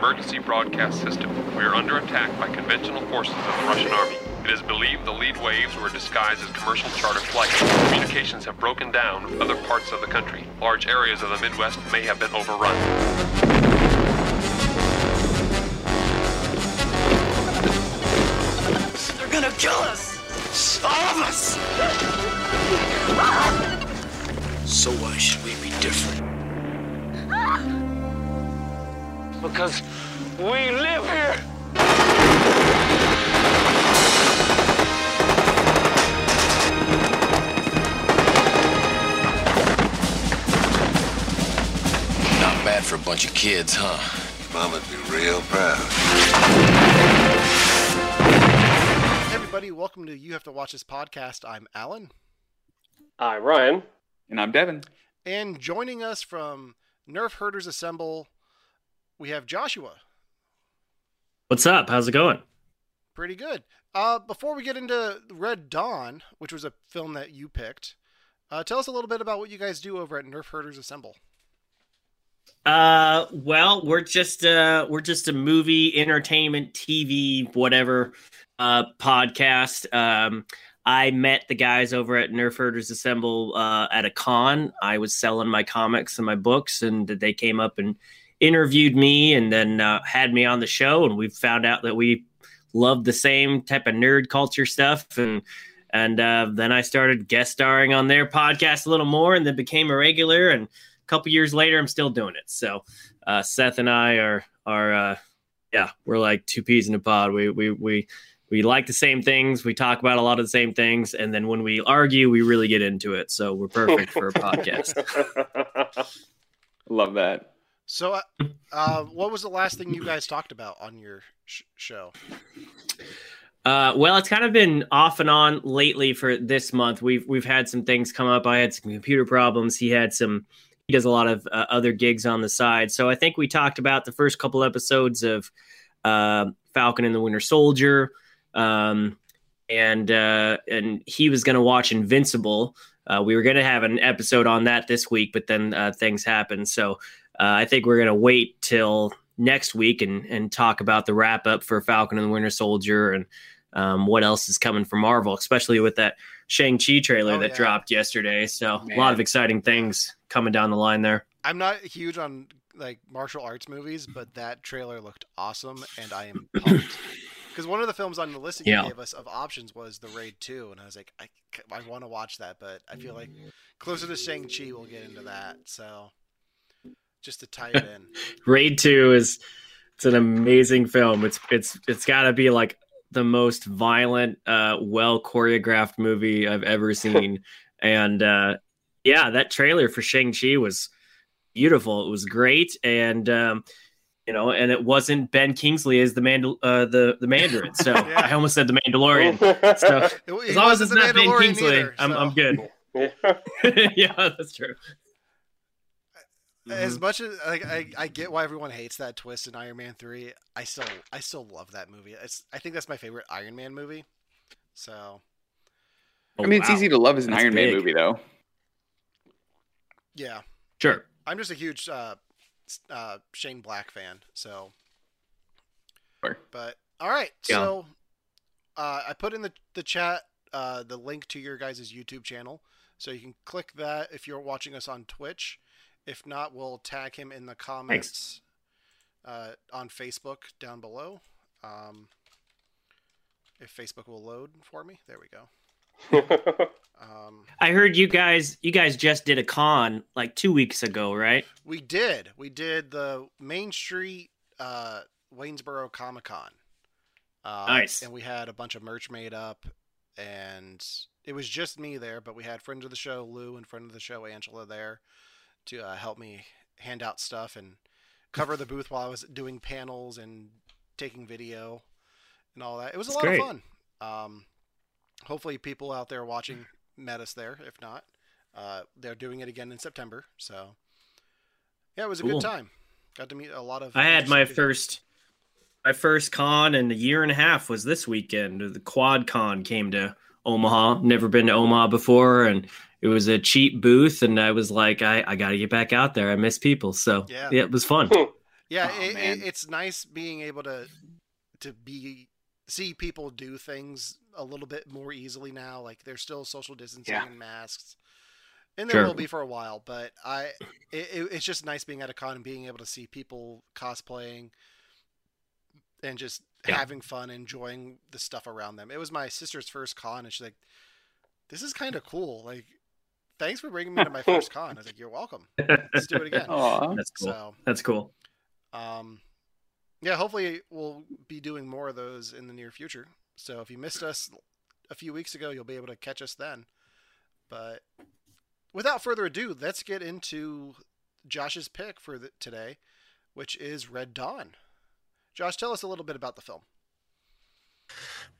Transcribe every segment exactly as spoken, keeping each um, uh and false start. emergency broadcast system. We are under attack by conventional forces of the Russian army. It is believed the lead waves were disguised as commercial charter flights. Communications have broken down with other parts of the country. Large areas of the Midwest may have been overrun. They're gonna kill us! All of us! So why should we be different? Because we live here! Bad for a bunch of kids, huh? Mama would be real proud. Hey everybody, welcome to You Have to Watch This Podcast. I'm Alan. I'm Ryan. And I'm Devin. And joining us from Nerf Herders Assemble, we have Joshua. What's up? How's it going? Pretty good. Uh, before we get into Red Dawn, which was a film that you picked, uh, tell us a little bit about what you guys do over at Nerf Herders Assemble. Uh, well, we're just, uh, we're just a movie, entertainment, T V, whatever, uh, podcast. Um, I met the guys over at Nerf Herders Assemble, uh, at a con. I was selling my comics and my books, and they came up and interviewed me and then, uh, had me on the show, and we found out that we loved the same type of nerd culture stuff. And, and, uh, then I started guest starring on their podcast a little more, and then became a regular, and couple years later I'm still doing it. So uh Seth and I are are uh yeah, we're like two peas in a pod. We we we we like the same things, we talk about a lot of the same things, and then when we argue we really get into it, so we're perfect for a podcast. Love that. So uh, uh what was the last thing you guys talked about on your sh- show? Uh, well, it's kind of been off and on lately. For this month we've we've had some things come up. I had some computer problems, he had some He does a lot of uh, other gigs on the side. So I think we talked about the first couple episodes of uh, Falcon and the Winter Soldier. Um, and uh, and he was going to watch Invincible. Uh, we were going to have an episode on that this week, but then uh, things happened. So uh, I think we're going to wait till next week and, and talk about the wrap up for Falcon and the Winter Soldier and um, what else is coming from Marvel, especially with that Shang-Chi trailer oh, that yeah. dropped yesterday. So Man. a lot of exciting things coming down the line there. I'm not huge on like martial arts movies, but that trailer looked awesome and I am pumped. Because one of the films on the list that you yeah. gave us of options was The Raid two, and I was like, I, I want to watch that, but I feel like closer to Shang-Chi we'll get into that. So just to tie it in. Raid two is it's an amazing film. It's it's it's gotta be like the most violent, uh, well choreographed movie I've ever seen. And, uh, yeah, that trailer for Shang-Chi was beautiful. It was great. And, um, you know, and it wasn't Ben Kingsley as the Mandal- uh, the, the Mandarin. So yeah. I almost said the Mandalorian. So as long as it's not Ben Kingsley, either, so. I'm, I'm good. Yeah, that's true. As mm-hmm. much as like, I, I get why everyone hates that twist in Iron Man three, I still I still love that movie. It's I think that's my favorite Iron Man movie. So, oh, I mean, wow. It's easy to love as an that's Iron big. Man movie, though. Yeah, sure. I'm just a huge uh, uh, Shane Black fan. So, sure. But all right. Yeah. So, uh, I put in the the chat uh, the link to your guys' YouTube channel, so you can click that if you're watching us on Twitch. If not, we'll tag him in the comments uh, on Facebook down below. Um, if Facebook will load for me, there we go. um, I heard you guys. You guys just did a con like two weeks ago, right? We did. We did the Main Street uh, Waynesboro Comic Con. Um, nice. And we had a bunch of merch made up, and it was just me there. But we had friends of the show, Lou, and friend of the show, Angela, there to uh, help me hand out stuff and cover the booth while I was doing panels and taking video and all that. It was That's a lot great. Of fun. Um, hopefully people out there watching met us there. If not, uh, they're doing it again in September. So yeah, it was a cool. good time. Got to meet a lot of, I had my people. first, my first con in a year and a half was this weekend. The Quad Con came to Omaha, never been to Omaha before. And it was a cheap booth, and I was like, I, I got to get back out there. I miss people. So yeah, yeah it was fun. Yeah, oh, it, it, it's nice being able to to be see people do things a little bit more easily now. Like, there's still social distancing yeah. and masks, and there sure. will be for a while. But I, it, it, it's just nice being at a con and being able to see people cosplaying and just yeah. having fun, enjoying the stuff around them. It was my sister's first con, and she's like, "This is kind of cool. Like, thanks for bringing me to my first con." I was like, "You're welcome. Let's do it again." Aww. That's cool. So, that's cool. Um, yeah, hopefully we'll be doing more of those in the near future. So if you missed us a few weeks ago, you'll be able to catch us then. But without further ado, let's get into Josh's pick for the, today, which is Red Dawn. Josh, tell us a little bit about the film.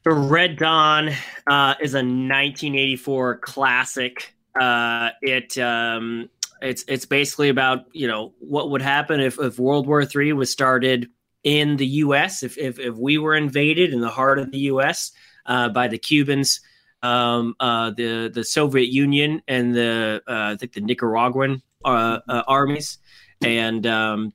Red Dawn uh, is a nineteen eighty-four classic. Uh, it um, it's it's basically about, you know, what would happen if, if World War Three was started in the U S, if, if if we were invaded in the heart of the U S uh, by the Cubans, um, uh, the the Soviet Union, and the uh, I think the Nicaraguan uh, uh, armies, and um,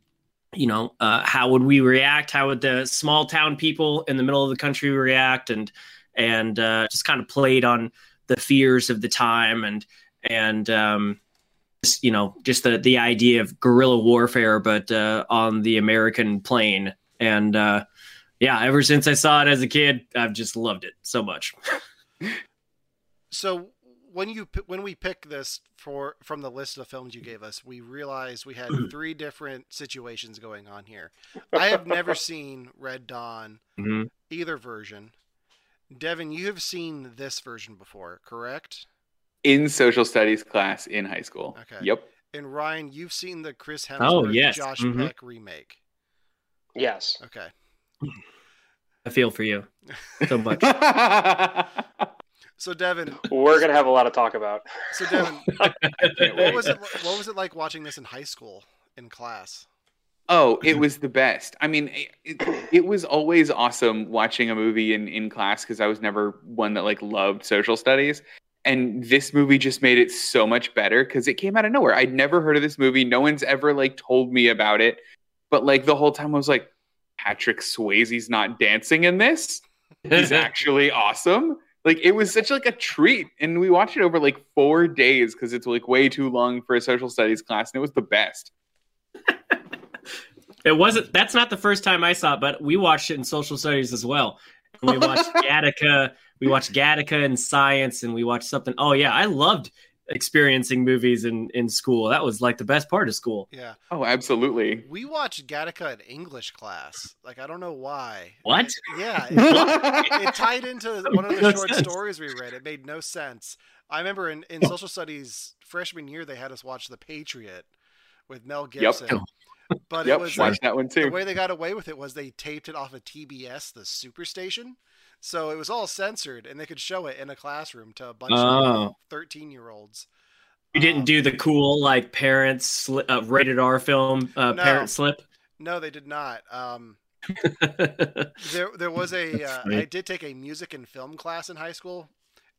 you know, uh, how would we react? How would the small town people in the middle of the country react? And and uh, just kind of played on the fears of the time, and and um, just, you know, just the, the idea of guerrilla warfare, but uh, on the American plane. And uh, yeah, ever since I saw it as a kid, I've just loved it so much. So when you when we picked this for from the list of films you gave us, we realized we had three different situations going on here. I have never seen Red Dawn, mm-hmm. either version. Devin, you have seen this version before, correct? In social studies class in high school. Okay. Yep. And Ryan, you've seen the Chris Hemsworth oh, yes. Josh mm-hmm. Peck remake. Yes. Okay. I feel for you so much. So Devin, we're gonna have a lot of talk about. So Devin, what was it? What was it like watching this in high school in class? Oh, it was the best. I mean, it, it was always awesome watching a movie in, in class, because I was never one that like loved social studies. And this movie just made it so much better because it came out of nowhere. I'd never heard of this movie. No one's ever like told me about it. But like the whole time I was like, Patrick Swayze's not dancing in this. He's actually awesome. Like, it was such like a treat. And we watched it over like four days because it's like way too long for a social studies class. And it was the best. It wasn't. That's not the first time I saw it, but we watched it in social studies as well. And we watched Gattaca. We watched Gattaca in science, and we watched something. Oh yeah, I loved experiencing movies in, in school. That was like the best part of school. Yeah. Oh, absolutely. We watched Gattaca in English class. Like, I don't know why. What? It, yeah. It, it tied into one of the short sense. stories we read. It made no sense. I remember in, in social studies freshman year they had us watch The Patriot with Mel Gibson. Yep. But yep, it was like, that one too. The way they got away with it was they taped it off of T B S, the Superstation. So it was all censored, and they could show it in a classroom to a bunch oh. of thirteen-year-olds. You didn't um, do the cool, like, parents uh, rated R film, uh, no, parent slip? No, they did not. Um, there there was a uh, – I did take a music and film class in high school,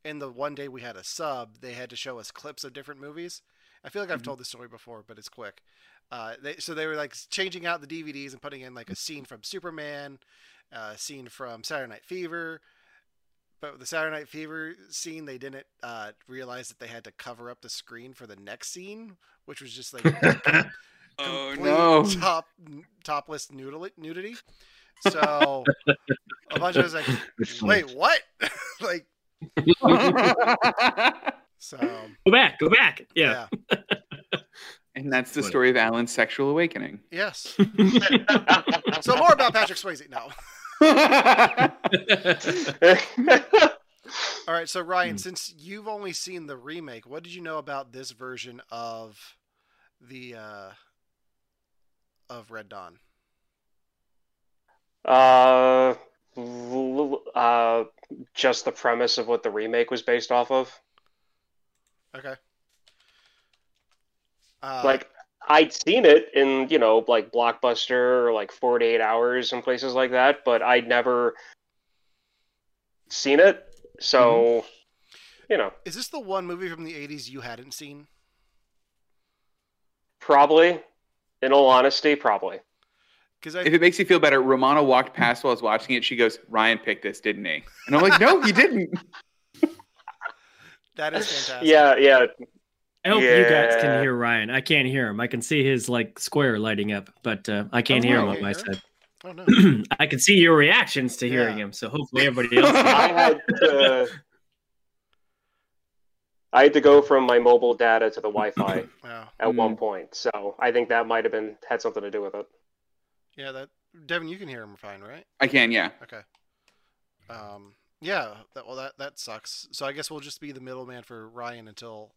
and the one day we had a sub, they had to show us clips of different movies. I feel like I've mm-hmm. told this story before, but it's quick. Uh, they, so they were like changing out the D V Ds and putting in like a scene from Superman, uh, a scene from Saturday Night Fever, but the Saturday Night Fever scene, they didn't uh, realize that they had to cover up the screen for the next scene, which was just like complete oh, no. top topless nudity. So a bunch of us like, wait, what? Like, so go back, go back, yeah. yeah. And that's the story of Alan's sexual awakening. Yes. So more about Patrick Swayze now. All right. So Ryan, since you've only seen the remake, what did you know about this version of the uh, of Red Dawn? Uh, uh, just the premise of what the remake was based off of. Okay. Uh, like, I'd seen it in, you know, like Blockbuster or like forty-eight hours and places like that, but I'd never seen it. So, mm-hmm. you know. Is this the one movie from the eighties you hadn't seen? Probably. In all honesty, probably. I, if it makes you feel better, Romano walked past while I was watching it. She goes, Ryan picked this, didn't he? And I'm like, no, he didn't. That is fantastic. Yeah, yeah. I hope yeah. you guys can hear Ryan. I can't hear him. I can see his like square lighting up, but uh, I can't oh, hear him on my side. Oh, no. I can see your reactions to hearing yeah. him, so hopefully everybody else can. I had to, I had to go from my mobile data to the Wi-Fi wow. at mm. one point, so I think that might have been had something to do with it. Yeah, that Devin, you can hear him fine, right? I can, yeah. Okay. Um, yeah. That, well, that that sucks. So I guess we'll just be the middleman for Ryan until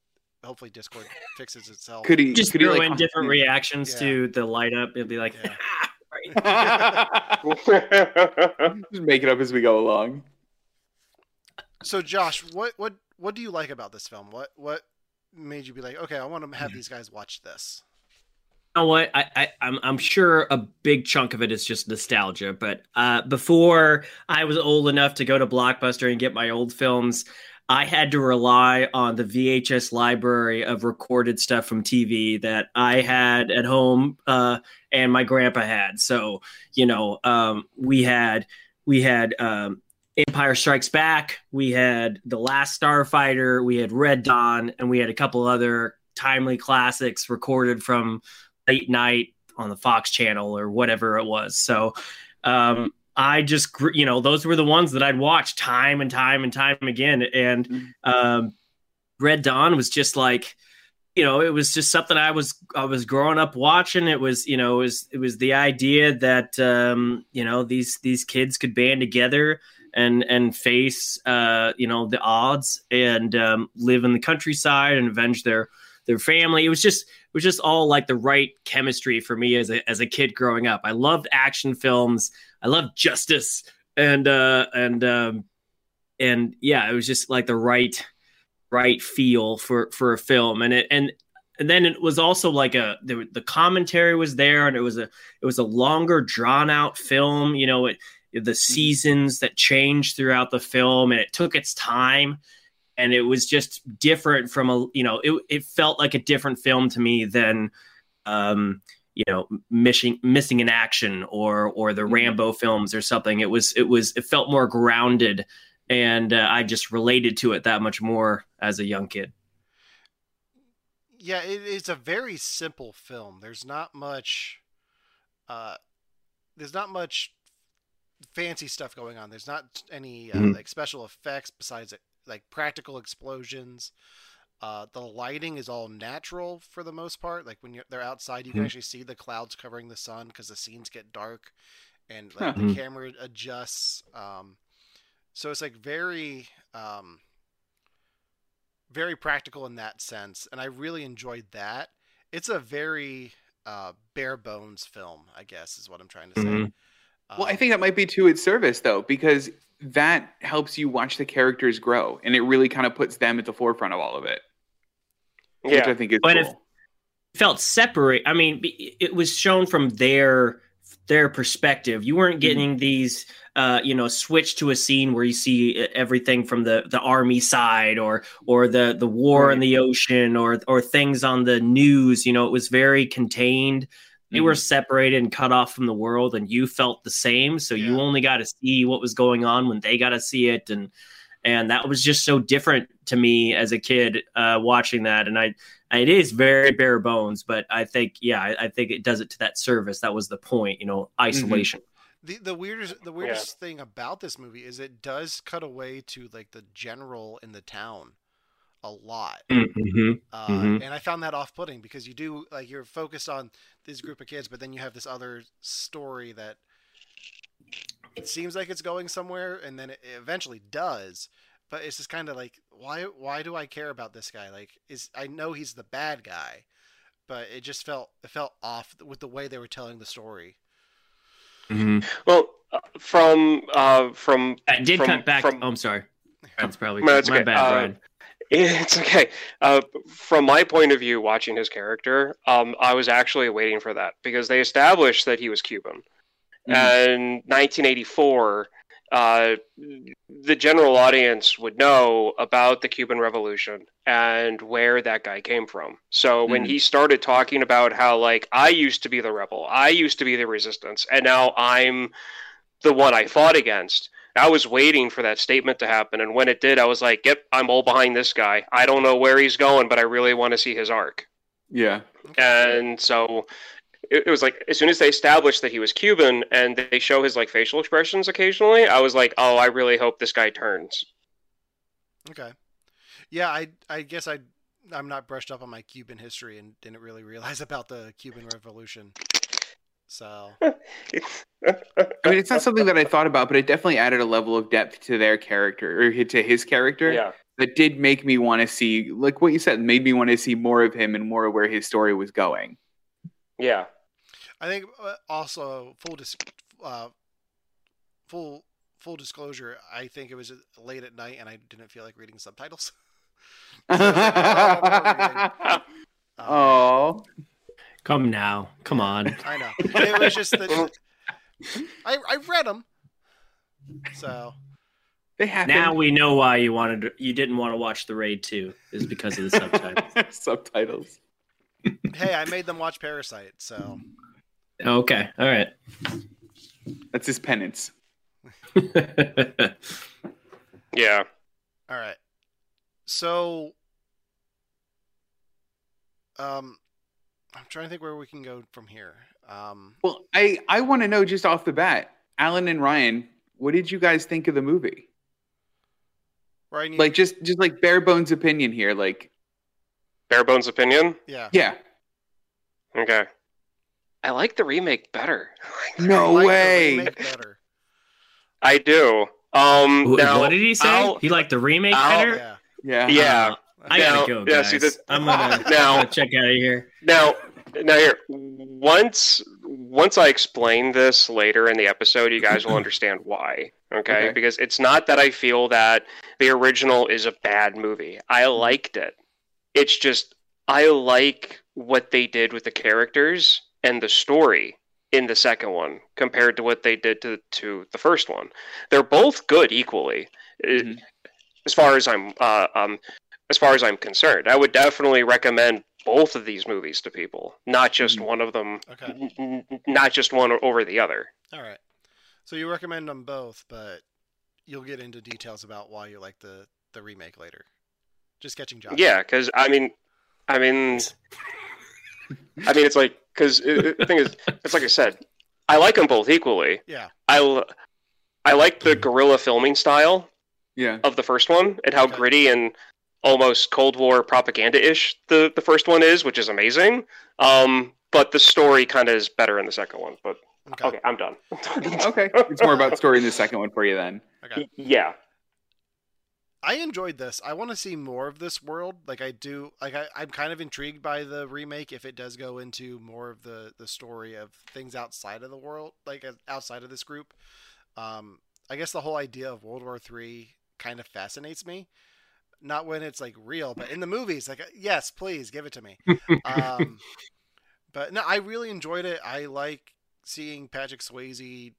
hopefully Discord fixes itself. Could he just could throw he, like, in different reactions yeah. to the light up? It'd be like, yeah. ah, right. Just make it up as we go along. So Josh, what what what do you like about this film? What what made you be like, okay, I want to have these guys watch this? You know what? I, I, I'm I'm sure a big chunk of it is just nostalgia, but uh, before I was old enough to go to Blockbuster and get my old films, I had to rely on the V H S library of recorded stuff from T V that I had at home uh, and my grandpa had. So, you know, um, we had we had um, Empire Strikes Back, we had The Last Starfighter, we had Red Dawn, and we had a couple other timely classics recorded from late night on the Fox channel or whatever it was. So um, I just, you know, those were the ones that I'd watch time and time and time again. And um, Red Dawn was just like, you know, it was just something I was, I was growing up watching. It was, you know, it was, it was the idea that, um, you know, these, these kids could band together and, and face, uh, you know, the odds and um, live in the countryside and avenge their, their family. It was just, it was just all like the right chemistry for me as a, as a kid growing up. I loved action films. I loved justice and, uh, and, um, and yeah, it was just like the right, right feel for, for a film. And it, and, and then it was also like a, the, the commentary was there, and it was a, it was a longer drawn out film, you know, it, the seasons that changed throughout the film, and it took its time. And it was just different from a, you know, it it felt like a different film to me than, um, you know, missing missing in action or or the Rambo films or something. It was it was it felt more grounded, and uh, I just related to it that much more as a young kid. Yeah, it, it's a very simple film. There's not much, uh, there's not much fancy stuff going on. There's not any uh, mm-hmm. like special effects besides it. Like practical explosions. Uh, the lighting is all natural for the most part. Like when you're, they're outside, you can mm-hmm. actually see the clouds covering the sun because the scenes get dark, and like, mm-hmm. the camera adjusts. Um, so it's like very, um, very practical in that sense. And I really enjoyed that. It's a very uh, bare bones film, I guess, is what I'm trying to say. Mm-hmm. Well, I think that might be to its service, though, because that helps you watch the characters grow, and it really kind of puts them at the forefront of all of it. Yeah. Which I think is but cool. It felt separate. I mean, it was shown from their their perspective. You weren't getting mm-hmm. these, uh, you know, switch to a scene where you see everything from the, the army side or or the, the war right. in the ocean or or things on the news. You know, it was very contained. They were separated and cut off from the world, and you felt the same. So yeah. you only got to see what was going on when they got to see it. And, and that was just so different to me as a kid uh, watching that. And I, it is very bare bones, but I think, yeah, I, I think it does it to that service. That was the point, you know, isolation. Mm-hmm. The the weirdest, the weirdest yeah. thing about this movie is it does cut away to like the general in the town a lot. Mm-hmm. Uh, mm-hmm. And I found that off-putting because you do like you're focused on this group of kids, but then you have this other story that it seems like it's going somewhere, and then it eventually does. But it's just kind of like, why, why do I care about this guy? Like, is I know he's the bad guy, but it just felt, it felt off with the way they were telling the story. Mm-hmm. Well, from, uh, from, I did from, cut back. From, oh, I'm sorry. That's probably no, that's my okay. bad, Brian. Uh, It's okay. Uh, from my point of view, watching his character, um, I was actually waiting for that because they established that he was Cuban. Mm-hmm. And nineteen eighty-four uh, the general audience would know about the Cuban Revolution and where that guy came from. So when mm-hmm. he started talking about how, like, I used to be the rebel, I used to be the resistance, and now I'm the one I fought against, I was waiting for that statement to happen. And when it did, I was like, yep, I'm all behind this guy. I don't know where he's going, but I really want to see his arc. Yeah. And so it, it was like, as soon as they established that he was Cuban and they show his like facial expressions occasionally, I was like, oh, I really hope this guy turns. Okay. Yeah. I, I guess I, I'm not brushed up on my Cuban history and didn't really realize about the Cuban Revolution. So, I mean, it's not something that I thought about, but it definitely added a level of depth to their character or to his character. Yeah. That did make me want to see, like what you said, made me want to see more of him and more of where his story was going. Yeah. I think also full, dis- uh, full, full disclosure. I think it was late at night and I didn't feel like reading subtitles. so, oh, um, oh. Come now. Come on. I know. It was just that I, I read them. So they happened. Now we know why you wanted to, you didn't want to watch The Raid two is because of the subtitles. subtitles. Hey, I made them watch Parasite, so okay. All right. That's his penance. Yeah. All right. So um I'm trying to think where we can go from here. Um, well, I, I want to know just off the bat, Alan and Ryan, what did you guys think of the movie? Ryan, like just just like bare bones opinion here, like bare bones opinion. Yeah. Yeah. Okay. I like the remake better. No I like way. The remake better. I do. Um, what, now, what did he say? I'll, he liked the remake I'll, better. Yeah. Yeah. Yeah. Um, I now, gotta go, guys. Yeah, see this, I'm gonna, now, I'm gonna check out of here. Now, now here. Once, once I explain this later in the episode, you guys will understand why. Okay? Okay, because it's not that I feel that the original is a bad movie. I liked it. It's just I like what they did with the characters and the story in the second one compared to what they did to to the first one. They're both good equally, mm-hmm. as far as I'm. Uh, um, As far as I'm concerned, I would definitely recommend both of these movies to people, not just one of them, okay. n- not just one over the other. All right. So you recommend them both, but you'll get into details about why you like the, the remake later. Just catching Josh. Yeah, because I mean, I mean, I mean, it's like because it, the thing is, it's like I said, I like them both equally. Yeah. I I like the guerrilla filming style. Yeah. Of the first one and how okay. gritty and almost Cold War propaganda-ish the, the first one is, which is amazing. Um, but the story kind of is better in the second one. But okay, okay I'm done. Okay. It's more about story in the second one for you then. Okay. Yeah. I enjoyed this. I want to see more of this world. Like I do, like I, I'm kind of intrigued by the remake if it does go into more of the, the story of things outside of the world, like outside of this group. Um, I guess the whole idea of World War Three kind of fascinates me. Not when it's like real, but in the movies, like, yes, please give it to me. Um, but no, I really enjoyed it. I like seeing Patrick Swayze.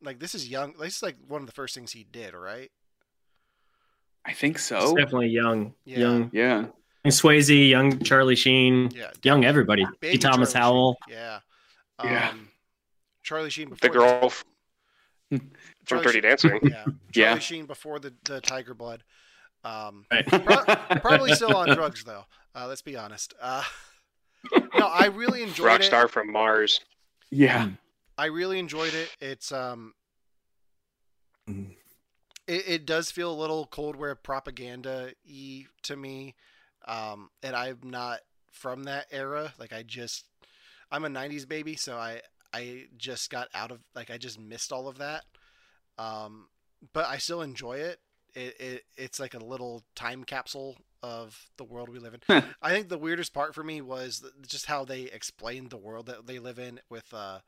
Like this is young. This is like one of the first things he did, right? I think so. It's definitely young, yeah. young, yeah. And Swayze, young Charlie Sheen, yeah, young everybody. C. Thomas Howell, yeah, um, yeah. Charlie Sheen, the girl from Dirty Dancing, yeah, Charlie yeah. Sheen before the, the Tiger Blood. Um, right. pro- probably still on drugs though. Uh, let's be honest. Uh, no, I really enjoyed Rock it. Rockstar from Mars. Yeah. I really enjoyed it. It's, um, it, it does feel a little Cold War propaganda-y to me. Um, and I'm not from that era. Like I just, I'm a nineties baby. So I, I just got out of, like, I just missed all of that. Um, but I still enjoy it. It, it it's like a little time capsule of the world we live in. Huh. I think the weirdest part for me was just how they explained the world that they live in with uh,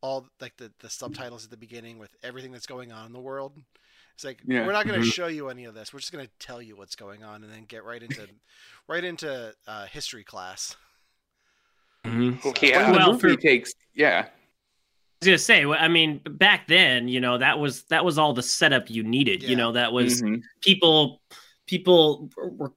all like the, the subtitles at the beginning with everything that's going on in the world. It's like, yeah. we're not going to mm-hmm. show you any of this. We're just going to tell you what's going on and then get right into, right into uh, history class. Mm-hmm. So, yeah. Well, for, takes, yeah. was gonna say, I mean, back then, you know, that was that was all the setup you needed. Yeah. You know, that was mm-hmm. people people were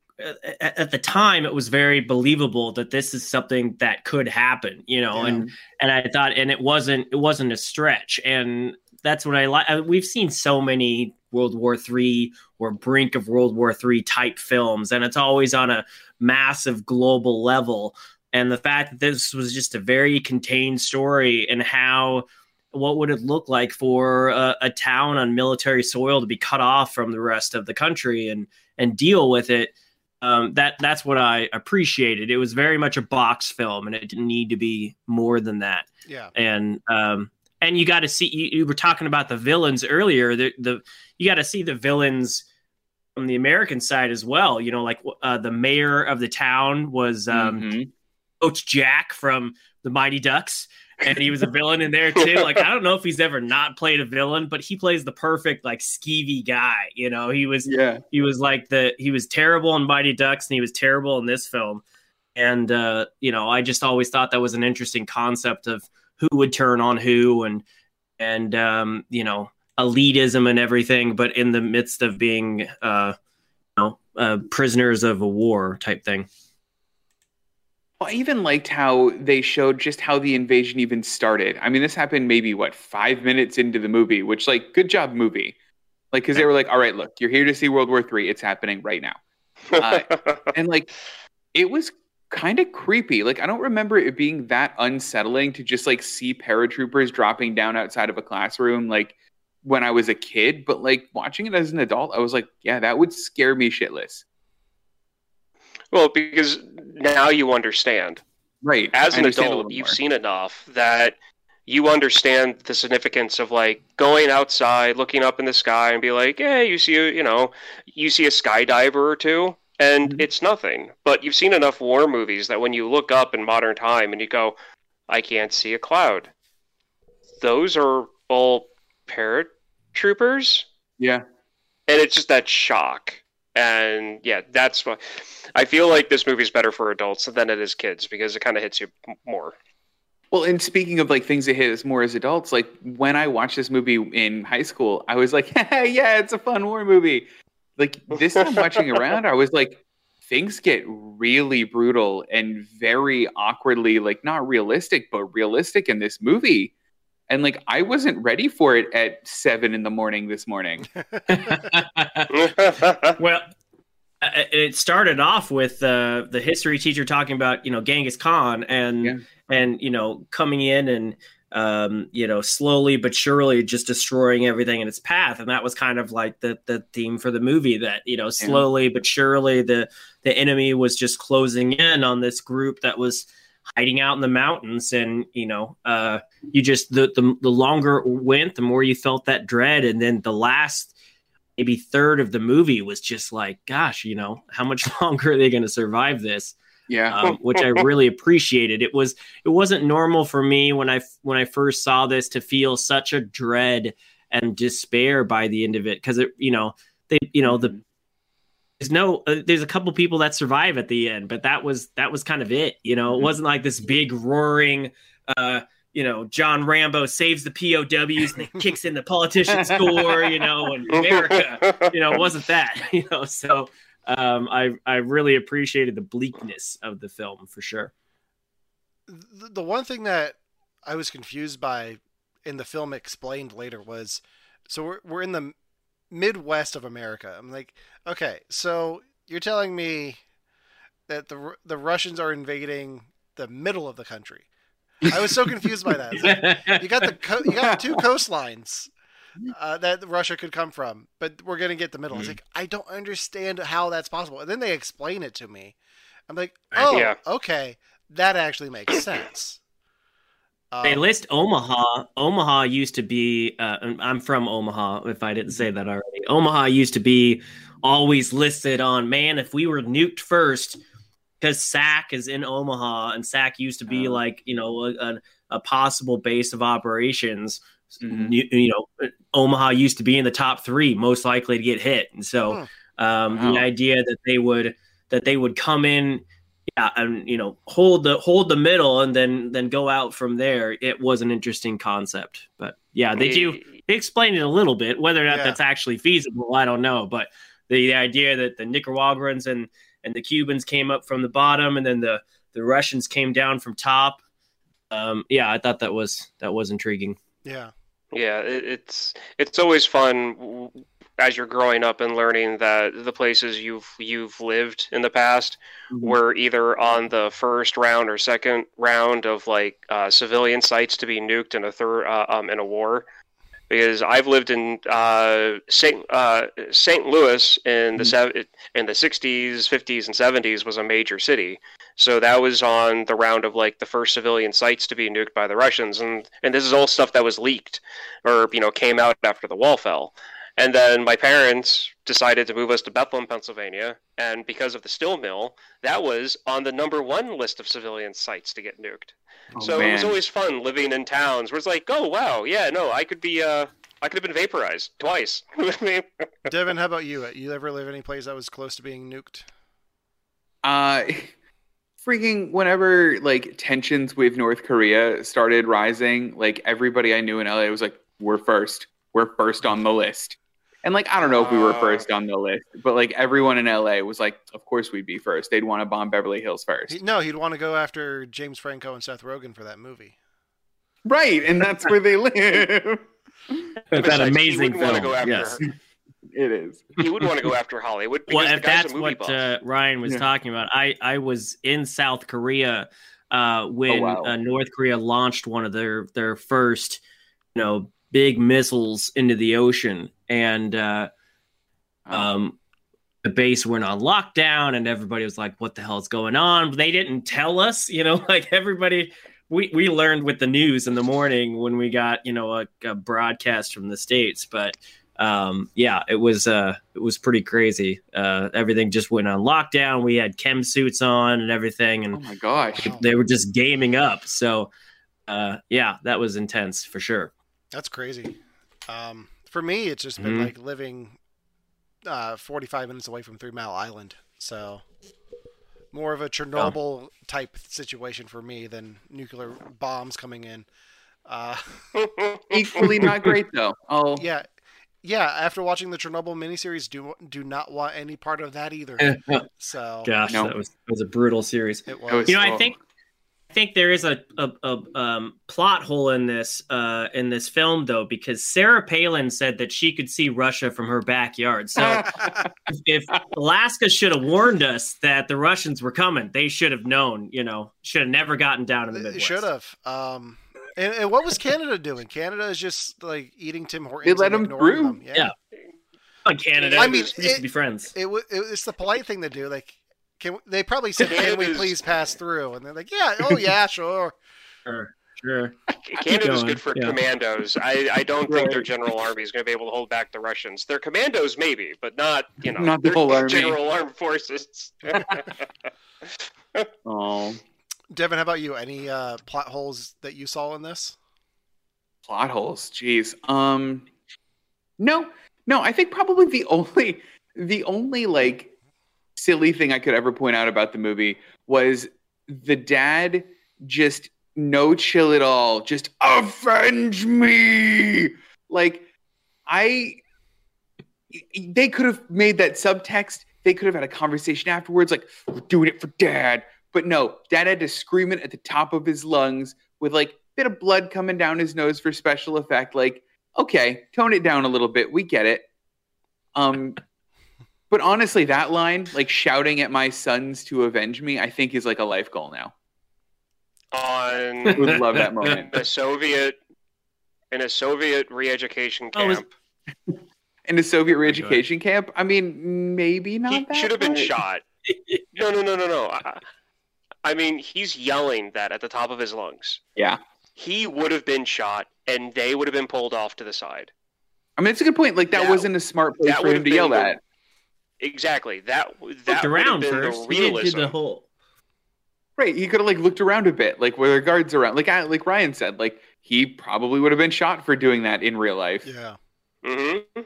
at the time. It was very believable that this is something that could happen. You know, yeah. and and I thought, and it wasn't it wasn't a stretch. And that's what I like. I mean, we've seen so many World War Three or brink of World War Three type films, and it's always on a massive global level. And the fact that this was just a very contained story, and how, what would it look like for a, a town on military soil to be cut off from the rest of the country and and deal with it? Um, that that's what I appreciated. It was very much a box film, and it didn't need to be more than that. Yeah. And um, and you got to see. You, you were talking about the villains earlier. The the you got to see the villains from the American side as well. You know, like uh, the mayor of the town was. Um, mm-hmm. Coach Jack from the Mighty Ducks, and he was a villain in there too. Like, I don't know if he's ever not played a villain, but he plays the perfect, like, skeevy guy. You know, he was yeah. he was like the he was terrible in Mighty Ducks, and he was terrible in this film. And uh, you know, I just always thought that was an interesting concept of who would turn on who, and and um, you know, elitism and everything, but in the midst of being uh, you know, uh, prisoners of a war type thing. I even liked how they showed just how the invasion even started. I mean, this happened maybe, what, five minutes into the movie, which, like, good job, movie. Like, because they were like, all right, look, you're here to see World War Three. It's happening right now. Uh, and, like, it was kind of creepy. Like, I don't remember it being that unsettling to just, like, see paratroopers dropping down outside of a classroom, like, when I was a kid. But, like, watching it as an adult, I was like, yeah, that would scare me shitless. Well, because now you understand. Right. As an adult, you've seen enough that you understand the significance of, like, going outside, looking up in the sky and be like, hey, you see, you know, you see a skydiver or two and mm-hmm. it's nothing. But you've seen enough war movies that when you look up in modern time and you go, I can't see a cloud. Those are all paratroopers. Yeah. And it's just that shock. And yeah, that's what I feel like this movie's better for adults than it is kids, because it kind of hits you more. Well, and speaking of, like, things that hit us more as adults, like, when I watched this movie in high school, I was like, hey, yeah, it's a fun war movie. Like, this time watching around, I was like, things get really brutal and very awkwardly, like, not realistic, but realistic in this movie. And, like, I wasn't ready for it at seven in the morning this morning. Well, it started off with uh, the history teacher talking about, you know, Genghis Khan and, yeah. and you know, coming in and, um, you know, slowly but surely just destroying everything in its path. And that was kind of like the, the theme for the movie, that, you know, slowly yeah. but surely the, the enemy was just closing in on this group that was hiding out in the mountains. And, you know, uh, you just, the, the, the longer it went, the more you felt that dread. And then the last maybe third of the movie was just like, gosh, you know, how much longer are they going to survive this? Yeah. Um, which I really appreciated. It was, it wasn't normal for me when I, when I first saw this to feel such a dread and despair by the end of it. Cause it, you know, they, you know, the, There's no, uh, there's a couple people that survive at the end, but that was that was kind of it. You know, it wasn't like this big roaring, uh, you know, John Rambo saves the P O Ws and kicks in the politician's door, you know, and America, you know, it wasn't that, you know. So um, I I really appreciated the bleakness of the film for sure. The, the one thing that I was confused by in the film explained later was, so we're we're in the Midwest of America. I'm like, okay, so you're telling me that the the Russians are invading the middle of the country. I was so confused by that. Like, you got the co- you got the two coastlines uh, that Russia could come from, but we're gonna get the middle. Mm-hmm. It's like, I don't understand how that's possible. And then they explain it to me. I'm like, oh, yeah. okay, that actually makes sense. Um, they list Omaha. Omaha used to be, uh, I'm from Omaha, if I didn't say that already. Omaha used to be always listed on, man, if we were nuked first, because S A C is in Omaha, and S A C used to be um, like, you know, a, a, a possible base of operations. Mm-hmm. You, you know, Omaha used to be in the top three most likely to get hit. And so huh. um, wow. the idea that they would that they would come in yeah, and you know, hold the hold the middle and then then go out from there. It was an interesting concept, but yeah, they do they explain it a little bit. Whether or not yeah. that's actually feasible, I don't know. But the, the idea that the Nicaraguans and and the Cubans came up from the bottom, and then the the Russians came down from top. Um, yeah, I thought that was that was intriguing. Yeah, yeah, it, it's it's always fun as you're growing up and learning that the places you've you've lived in the past mm-hmm. were either on the first round or second round of like uh, civilian sites to be nuked in a third uh, um, in a war. Because I've lived in uh, Saint uh, Saint Louis in the mm-hmm. in the sixties, fifties, and seventies was a major city, so that was on the round of like the first civilian sites to be nuked by the Russians, and and this is all stuff that was leaked, or you know came out after the wall fell, and then my parents decided to move us to Bethlehem, Pennsylvania, and because of the steel mill, that was on the number one list of civilian sites to get nuked. Oh, so man. It was always fun living in towns where it's like, oh wow, yeah, no, I could be, uh, I could have been vaporized twice. Devin, how about you? You ever live in any place that was close to being nuked? Uh, freaking whenever like tensions with North Korea started rising, like everybody I knew in L A was like, we're first, we're first on the list. And like, I don't know if we were first on the list, but like everyone in L A was like, of course we'd be first. They'd want to bomb Beverly Hills first. He, no, he'd want to go after James Franco and Seth Rogen for that movie. Right. And that's where they live. That's that like, amazing film. Want to go after yes. her. It is. He would want to go after Hollywood. Well, if that's what uh, Ryan was yeah. talking about, I, I was in South Korea uh, when oh, wow. uh, North Korea launched one of their, their first, you know, big missiles into the ocean, and uh, um, the base went on lockdown, and everybody was like, what the hell is going on? They didn't tell us, you know, like everybody, we, we learned with the news in the morning when we got, you know, a, a broadcast from the States, but um, yeah, it was, uh, it was pretty crazy. Uh, everything just went on lockdown. We had chem suits on and everything, and oh my gosh, they, they were just gaming up. So uh, yeah, that was intense for sure. That's crazy. Um, for me, it's just been mm-hmm. like living uh, forty-five minutes away from Three Mile Island. So more of a Chernobyl oh. type situation for me than nuclear bombs coming in. Uh, Equally not great, though. Oh, yeah. Yeah, after watching the Chernobyl miniseries, do do not want any part of that either. So, gosh, no. that was, was a brutal series. It was. You know, I think... I think there is a, a, a um, plot hole in this uh, in this film, though, because Sarah Palin said that she could see Russia from her backyard. So if Alaska should have warned us that the Russians were coming, they should have known, you know, should have never gotten down in the Midwest. They should have. Um, and, and what was Canada doing? Canada is just like eating Tim Hortons. They let them through. Them. Yeah. yeah. Canada. I mean, we used to be friends. It, it, it's the polite thing to do. Like, Can, they probably said, can we please pass through? And they're like, yeah, oh yeah, sure. Sure, sure. Canada's good for yeah. commandos. I, I don't right. think their general army is going to be able to hold back the Russians. Their commandos maybe, but not, you know, not the whole army. General armed forces. Oh, Devin, how about you? Any uh, plot holes that you saw in this? Plot holes? Jeez. Um, no, no, I think probably the only, the only like, silly thing I could ever point out about the movie was the dad just no chill at all, just avenge me. Like I, they could have made that subtext. They could have had a conversation afterwards, like we're doing it for dad, but no, dad had to scream it at the top of his lungs with like a bit of blood coming down his nose for special effect. Like, okay, tone it down a little bit. We get it. Um, But honestly, that line, like shouting at my sons to avenge me, I think is like a life goal now. On I would love that moment. A Soviet in a Soviet re-education camp. Oh, was... in a Soviet re-education okay. camp? I mean, maybe not. He that should have been right. shot. No, no, no, no, no. I, I mean, he's yelling that at the top of his lungs. Yeah. He would have been shot, and they would have been pulled off to the side. I mean, it's a good point. Like that, that wasn't a smart place for him to yell at. Exactly. That that would have been first. The realism. He the whole... Right. He could have like looked around a bit, like were there guards around? Like I, like Ryan said, like he probably would have been shot for doing that in real life. Yeah. Mm-hmm.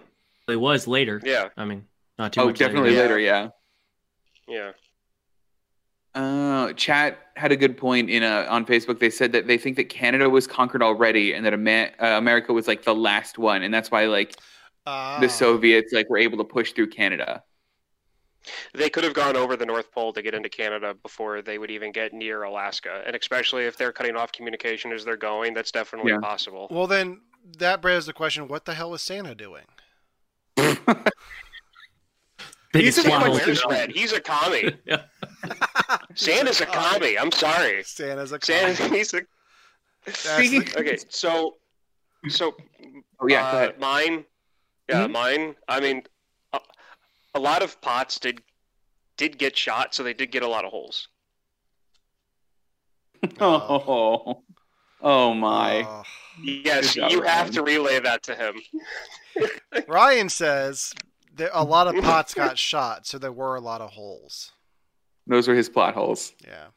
It was later. Yeah. I mean, not too oh, much. Oh, definitely later. later. Yeah. Yeah. Uh, chat had a good point in a, on Facebook. They said that they think that Canada was conquered already and that Amer- uh, America was like the last one. And that's why like uh. the Soviets like were able to push through Canada. They could have gone over the North Pole to get into Canada before they would even get near Alaska. And especially if they're cutting off communication as they're going, that's definitely yeah. possible. Well, then that begs the question, what the hell is Santa doing? He's a, a He's a commie. yeah. Santa's a commie. I'm sorry. Santa's a commie. Santa, he's a... Okay, so... so oh, yeah, uh, go ahead. Mine... Yeah, mm-hmm. mine... I mean... A lot of pots did did get shot, so they did get a lot of holes. Oh, oh my! Oh. Yes, you have to relay that to him. Ryan says that a lot of pots got shot, so there were a lot of holes. Those were his plot holes. Yeah.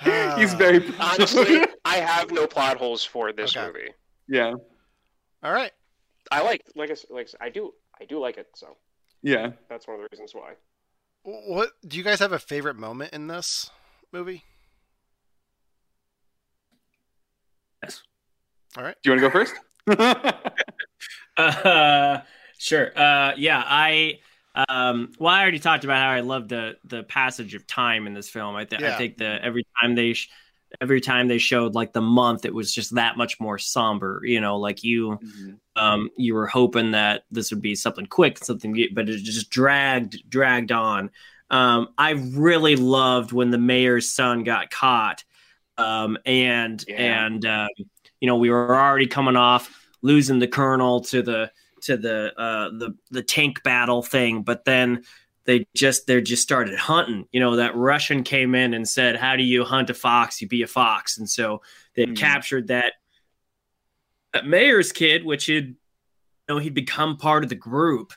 uh, He's very honestly. I have no plot holes for this okay. movie. Yeah. All right. I like, like I, like I do, I do like it. So, yeah, that's one of the reasons why. What do you guys have a favorite moment in this movie? Yes. All right. Do you want to go first? uh, sure. Uh, yeah. I. Um, well, I already talked about how I love the the passage of time in this film. I think yeah. I think the every time they sh- every time they showed like the month, it was just that much more somber. You know, like you. Mm-hmm. Um, you were hoping that this would be something quick, something, but it just dragged, dragged on. Um, I really loved when the mayor's son got caught. Um, and, yeah. and, um, you know, we were already coming off losing the colonel to the, to the, uh, the, the tank battle thing. But then they just, they just started hunting, you know, that Russian came in and said, how do you hunt a fox? You be a fox. And so they mm-hmm. captured that, mayor's kid, which he'd, you know, he'd become part of the group,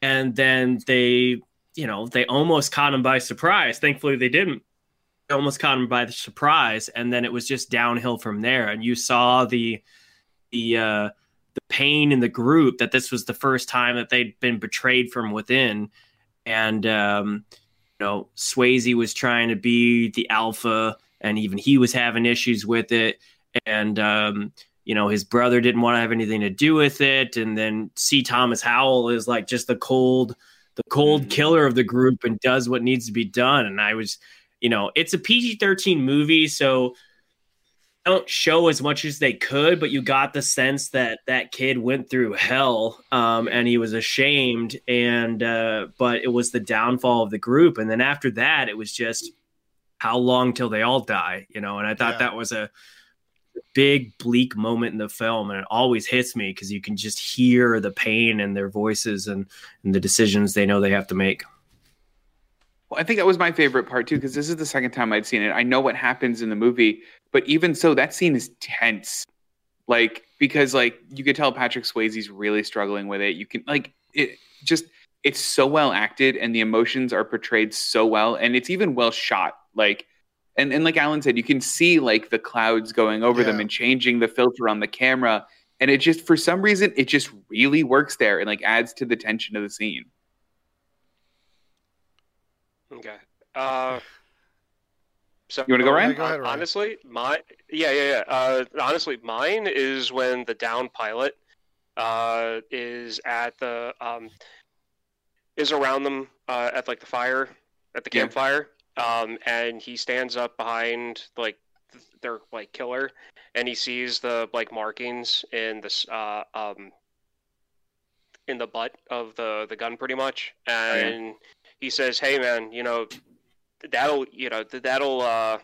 and then they, you know, they almost caught him by surprise. Thankfully, they didn't. They almost caught him by the surprise, and then it was just downhill from there. And you saw the the uh, the pain in the group that this was the first time that they'd been betrayed from within, and um, you know, Swayze was trying to be the alpha, and even he was having issues with it, and. Um, You know, his brother didn't want to have anything to do with it. And then C. Thomas Howell is like just the cold, the cold mm-hmm. killer of the group and does what needs to be done. And I was, you know, it's a P G thirteen movie, so don't show as much as they could. But you got the sense that that kid went through hell um, and he was ashamed. And uh, but it was the downfall of the group. And then after that, it was just how long till they all die, you know, and I thought yeah. that was a big bleak moment in the film, and it always hits me because you can just hear the pain in their voices and, and the decisions they know they have to make. Well, I think that was my favorite part too, because this is the second time I'd seen it. I know what happens in the movie, but even so, that scene is tense. Like, because like you could tell Patrick Swayze's really struggling with it. You can like it just it's so well acted, and the emotions are portrayed so well, and it's even well shot. Like And and like Alan said, you can see like the clouds going over yeah. them and changing the filter on the camera. And it just, for some reason, it just really works there and like adds to the tension of the scene. Okay. Uh, so you want to go, Ryan? Go ahead, Ryan. Honestly, my, yeah, yeah, yeah. Uh, honestly, mine is when the down pilot uh, is at the, um, is around them uh, at like the fire, at the campfire. Yeah. Um, and he stands up behind like th- their like killer, and he sees the like markings in this uh, um in the butt of the, the gun pretty much, and yeah. he says, "Hey man, you know that'll you know that'll uh,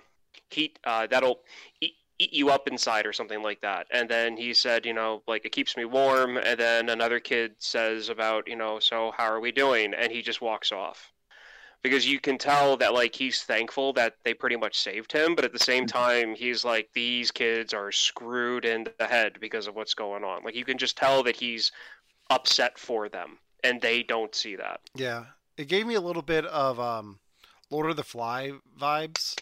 heat uh, that'll eat, eat you up inside or something like that." And then he said, "You know, like it keeps me warm." And then another kid says about you know, "So how are we doing?" And he just walks off. Because you can tell that, like, he's thankful that they pretty much saved him. But at the same time, he's like, these kids are screwed in the head because of what's going on. Like, you can just tell that he's upset for them. And they don't see that. Yeah. It gave me a little bit of um, Lord of the Fly vibes.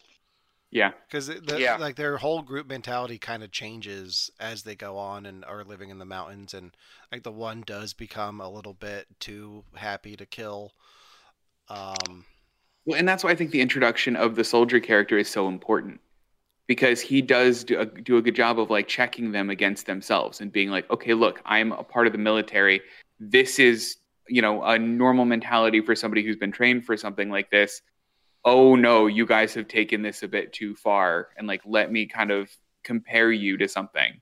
Yeah. Because, the, yeah. like, their whole group mentality kind of changes as they go on and are living in the mountains. And, like, the one does become a little bit too happy to kill. Um... Well, and that's why I think the introduction of the soldier character is so important, because he does do a, do a good job of like checking them against themselves and being like, okay, look, I'm a part of the military. This is, you know, a normal mentality for somebody who's been trained for something like this. Oh no, you guys have taken this a bit too far, and like, let me kind of compare you to something.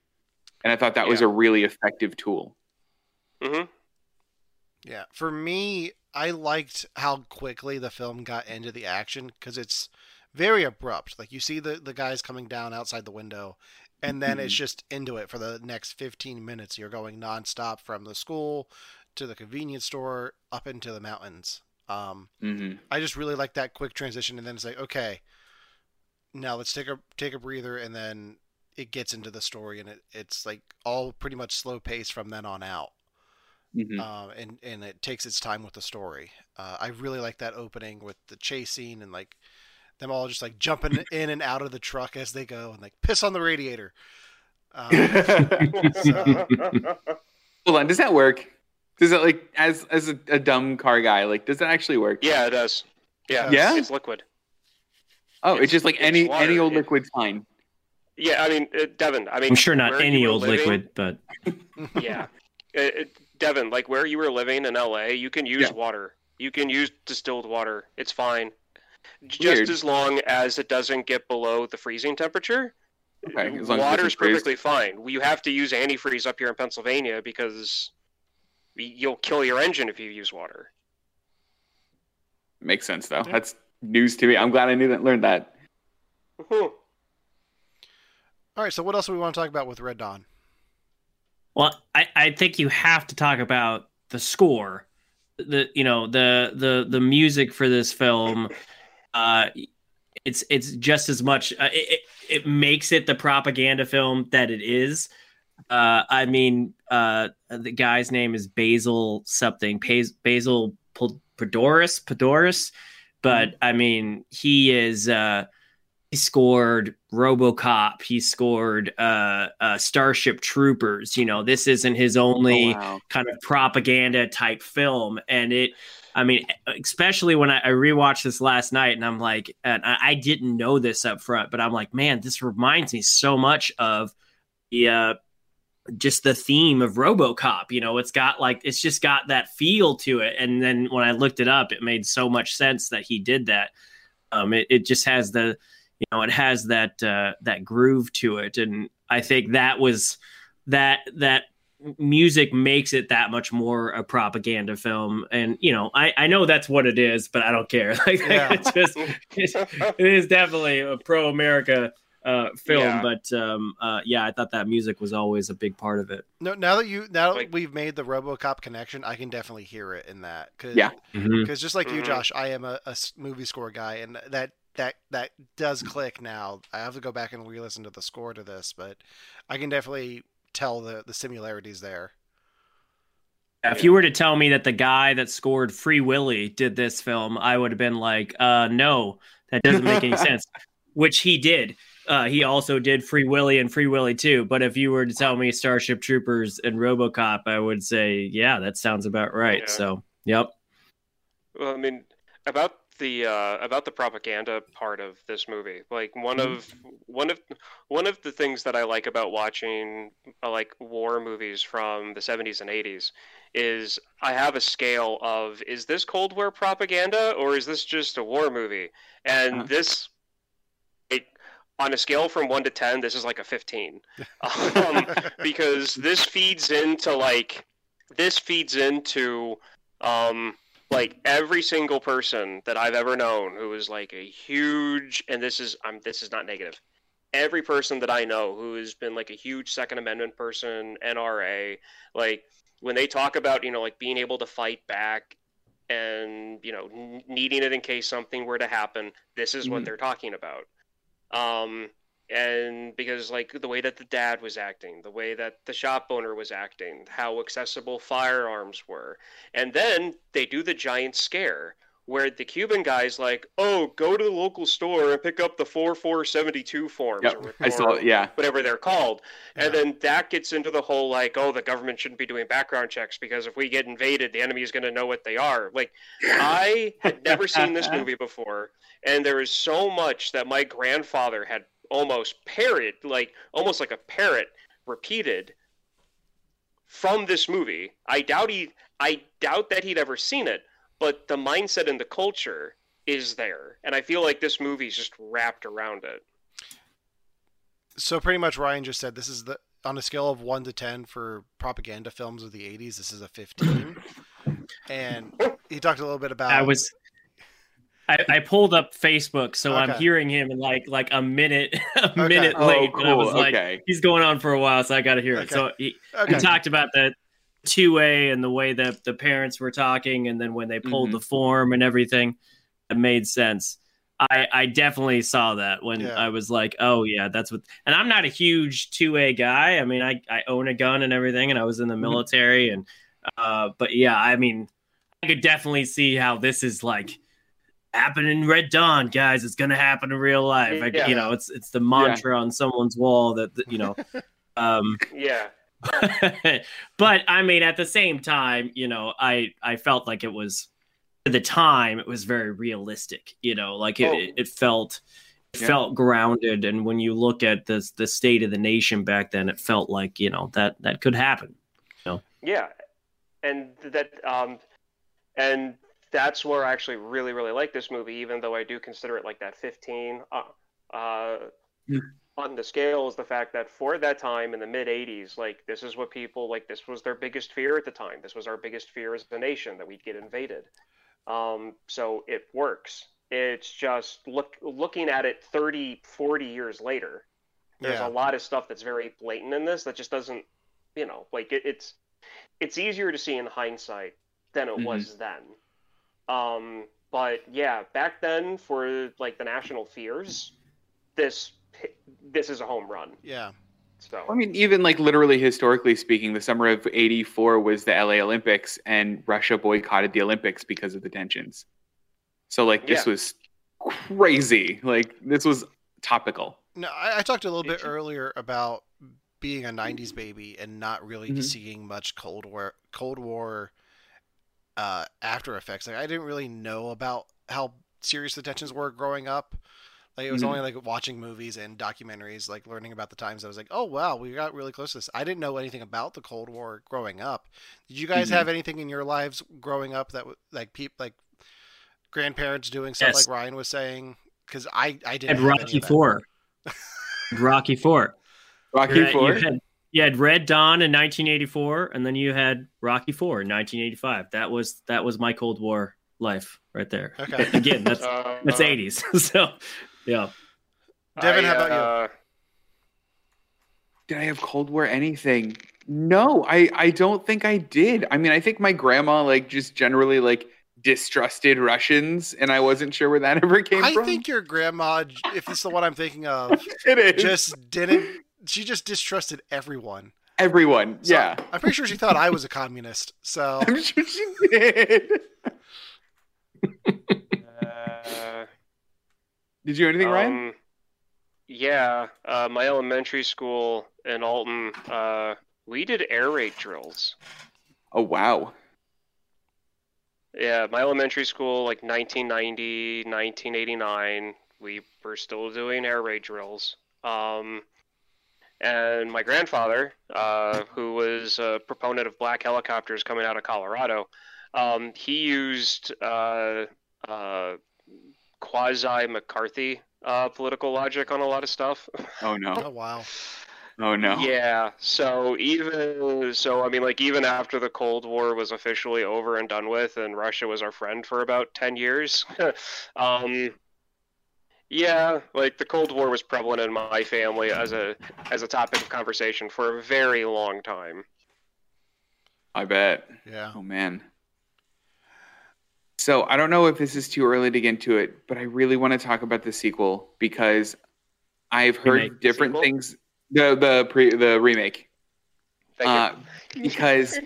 And I thought that yeah. was a really effective tool. Mm-hmm. Yeah. For me, I liked how quickly the film got into the action, because it's very abrupt. Like, you see the, the guys coming down outside the window, and then mm-hmm. it's just into it for the next fifteen minutes. You're going nonstop from the school to the convenience store up into the mountains. Um, mm-hmm. I just really like that quick transition. And then it's like, okay, now let's take a, take a breather. And then it gets into the story, and it, it's like all pretty much slow paced from then on out. Mm-hmm. Uh, and, and it takes its time with the story. Uh, I really like that opening with the chase scene and like them all just like jumping in and out of the truck as they go and like piss on the radiator. Um, so. Hold on. Does that work? Does it like as, as a, a dumb car guy, like, does that actually work? Yeah, it does. Yeah. Yeah. It's, it's liquid. Oh, it's, it's just like it's any, water. any old liquid's fine. Yeah. I mean, uh, Devin, I mean, I'm sure not any old living, liquid, but yeah. It, it, Devin, like where you were living in L A, you can use yeah. water. You can use distilled water. It's fine. Just Weird. as long as it doesn't get below the freezing temperature, okay, as long water's as perfectly fine. You have to use antifreeze up here in Pennsylvania because you'll kill your engine if you use water. Makes sense, though. Yeah. That's news to me. I'm glad I knew that, learned that. All right, so what else do we want to talk about with Red Dawn? Well, I, I think you have to talk about the score, the you know the the the music for this film. Uh, it's it's just as much uh, it, it it makes it the propaganda film that it is. Uh, I mean, uh, the guy's name is Basil something, Basil Podoris, Podoris, but I mean, he is. Uh, He scored RoboCop. He scored uh, uh, Starship Troopers. You know, this isn't his only oh, wow. kind of propaganda type film. And it, I mean, especially when I, I rewatched this last night, and I'm like, and I, I didn't know this up front, but I'm like, man, this reminds me so much of the uh, just the theme of RoboCop. You know, it's got like, it's just got that feel to it. And then when I looked it up, it made so much sense that he did that. Um, it, it just has the You know, it has that uh, that groove to it, and I think that was that that music makes it that much more a propaganda film. And you know, I, I know that's what it is, but I don't care. Like, yeah. it's just it's, it is definitely a pro-America uh, film. Yeah. But um, uh, yeah, I thought that music was always a big part of it. No, now that you now that we've made the RoboCop connection, I can definitely hear it in that. Cause, yeah, because mm-hmm. just like you, Josh, I am a, a movie score guy, and that. That that does click now. I have to go back and re-listen to the score to this, but I can definitely tell the, the similarities there. If you were to tell me that the guy that scored Free Willy did this film, I would have been like, uh, no, that doesn't make any sense, which he did. Uh, he also did Free Willy and Free Willy two. But if you were to tell me Starship Troopers and RoboCop, I would say, yeah, that sounds about right. Yeah. So, yep. Well, I mean, about the uh about the propaganda part of this movie, like one of one of one of the things that I like about watching uh, like war movies from the seventies and eighties is I have a scale of, is this Cold War propaganda or is this just a war movie? And uh-huh. this it, on a scale from one to ten, this is like a fifteen. Um, because this feeds into like this feeds into um like every single person that I've ever known who is like a huge, and this is I'm this is not negative. Every person that I know who has been like a huge Second Amendment person, N R A, like when they talk about, you know, like being able to fight back and, you know, n- needing it in case something were to happen, this is mm-hmm. what they're talking about. Um, and because like the way that the dad was acting, the way that the shop owner was acting, how accessible firearms were. And then they do the giant scare where the Cuban guy's like, oh, go to the local store and pick up the four four seventy-two forms. Yep. Or, I saw, or yeah. whatever they're called. Yeah. And then that gets into the whole, like, oh, the government shouldn't be doing background checks because if we get invaded, the enemy is going to know what they are. Like, I had never seen this movie before, and there is so much that my grandfather had almost parrot, like, almost like a parrot repeated from this movie. I doubt he, I doubt that he'd ever seen it, but the mindset and the culture is there, and I feel like this movie's just wrapped around it. So pretty much, Ryan just said this is the on a scale of one to ten for propaganda films of the eighties. This is a fifteen, and he talked a little bit about. I was, I, I pulled up Facebook, so okay. I'm hearing him in like like a minute, a okay. minute oh, late. Cool. I was like, okay. he's going on for a while, so I got to hear okay. it. So he, okay. he talked about that. two A and the way that the parents were talking, and then when they pulled mm-hmm. the form and everything, it made sense. I, I definitely saw that when yeah. I was like, oh yeah, that's what. And I'm not a huge two A guy. I mean, I, I own a gun and everything, and I was in the military, and uh, but yeah, I mean, I could definitely see how this is like happening. Red Dawn, guys, it's gonna happen in real life. I, yeah. You know, it's it's the mantra yeah. on someone's wall that you know. um, yeah. But I mean, at the same time, you know, I, I felt like it was at the time it was very realistic, you know, like it, oh. it, it felt it yeah. felt grounded. And when you look at this, the state of the nation back then, it felt like, you know, that that could happen. You know? Yeah. And that um, and that's where I actually really, really like this movie, even though I do consider it like that fifteen uh, uh mm. on the scale is the fact that for that time in the mid eighties, like this is what people like, this was their biggest fear at the time. This was our biggest fear as a nation that we'd get invaded. Um, so it works. It's just look, looking at it thirty, forty years later, there's yeah. a lot of stuff that's very blatant in this that just doesn't, you know, like it, it's, it's easier to see in hindsight than it mm-hmm. was then. Um, but yeah, back then for like the national fears, this, this is a home run. Yeah. So I mean, even like literally historically speaking, the summer of eighty-four was the L A Olympics, and Russia boycotted the Olympics because of the tensions. So like this yeah. was crazy. Like this was topical. No, I, I talked a little bit earlier about being a nineties baby and not really mm-hmm. seeing much Cold War, Cold War uh, after effects. Like I didn't really know about how serious the tensions were growing up. Like it was mm-hmm. only like watching movies and documentaries, like learning about the times. I was like, oh, wow, we got really close to this. I didn't know anything about the Cold War growing up. Did you guys mm-hmm. have anything in your lives growing up that like peep, like grandparents doing stuff yes. like Ryan was saying? Because I, I didn't have Rocky any Four. Rocky Four. Rocky Four. You had, you had Red Dawn in nineteen eighty-four, and then you had Rocky Four in nineteen eighty-five. That was that was my Cold War life right there. Okay. Again, that's uh, that's eighties. So yeah. Devin, I, how about uh, you? Did I have Cold War anything? No, I, I don't think I did. I mean, I think my grandma like just generally like distrusted Russians, and I wasn't sure where that ever came I from. I think your grandma, if it's the one I'm thinking of, it is. just didn't she just distrusted everyone. Everyone, so yeah. I'm pretty sure she thought I was a communist. So I'm sure she did. uh... Did you do anything, Ryan? Um, yeah, uh, my elementary school in Alton, uh, we did air raid drills. Oh, wow. Yeah, my elementary school, like nineteen ninety, nineteen eighty-nine, we were still doing air raid drills. Um, and my grandfather, uh, who was a proponent of black helicopters coming out of Colorado, um, he used... Uh, uh, quasi-McCarthy uh, political logic on a lot of stuff. Oh, no. Oh, wow. Oh, no. Yeah, so even, so I mean, like, even after the Cold War was officially over and done with, and Russia was our friend for about ten years, um, yeah, like, the Cold War was prevalent in my family as a as a topic of conversation for a very long time. I bet. Yeah. Oh, man. So I don't know if this is too early to get into it, but I really want to talk about the sequel because I've heard different sequel? things. The the pre, the remake. Thank uh, you. Because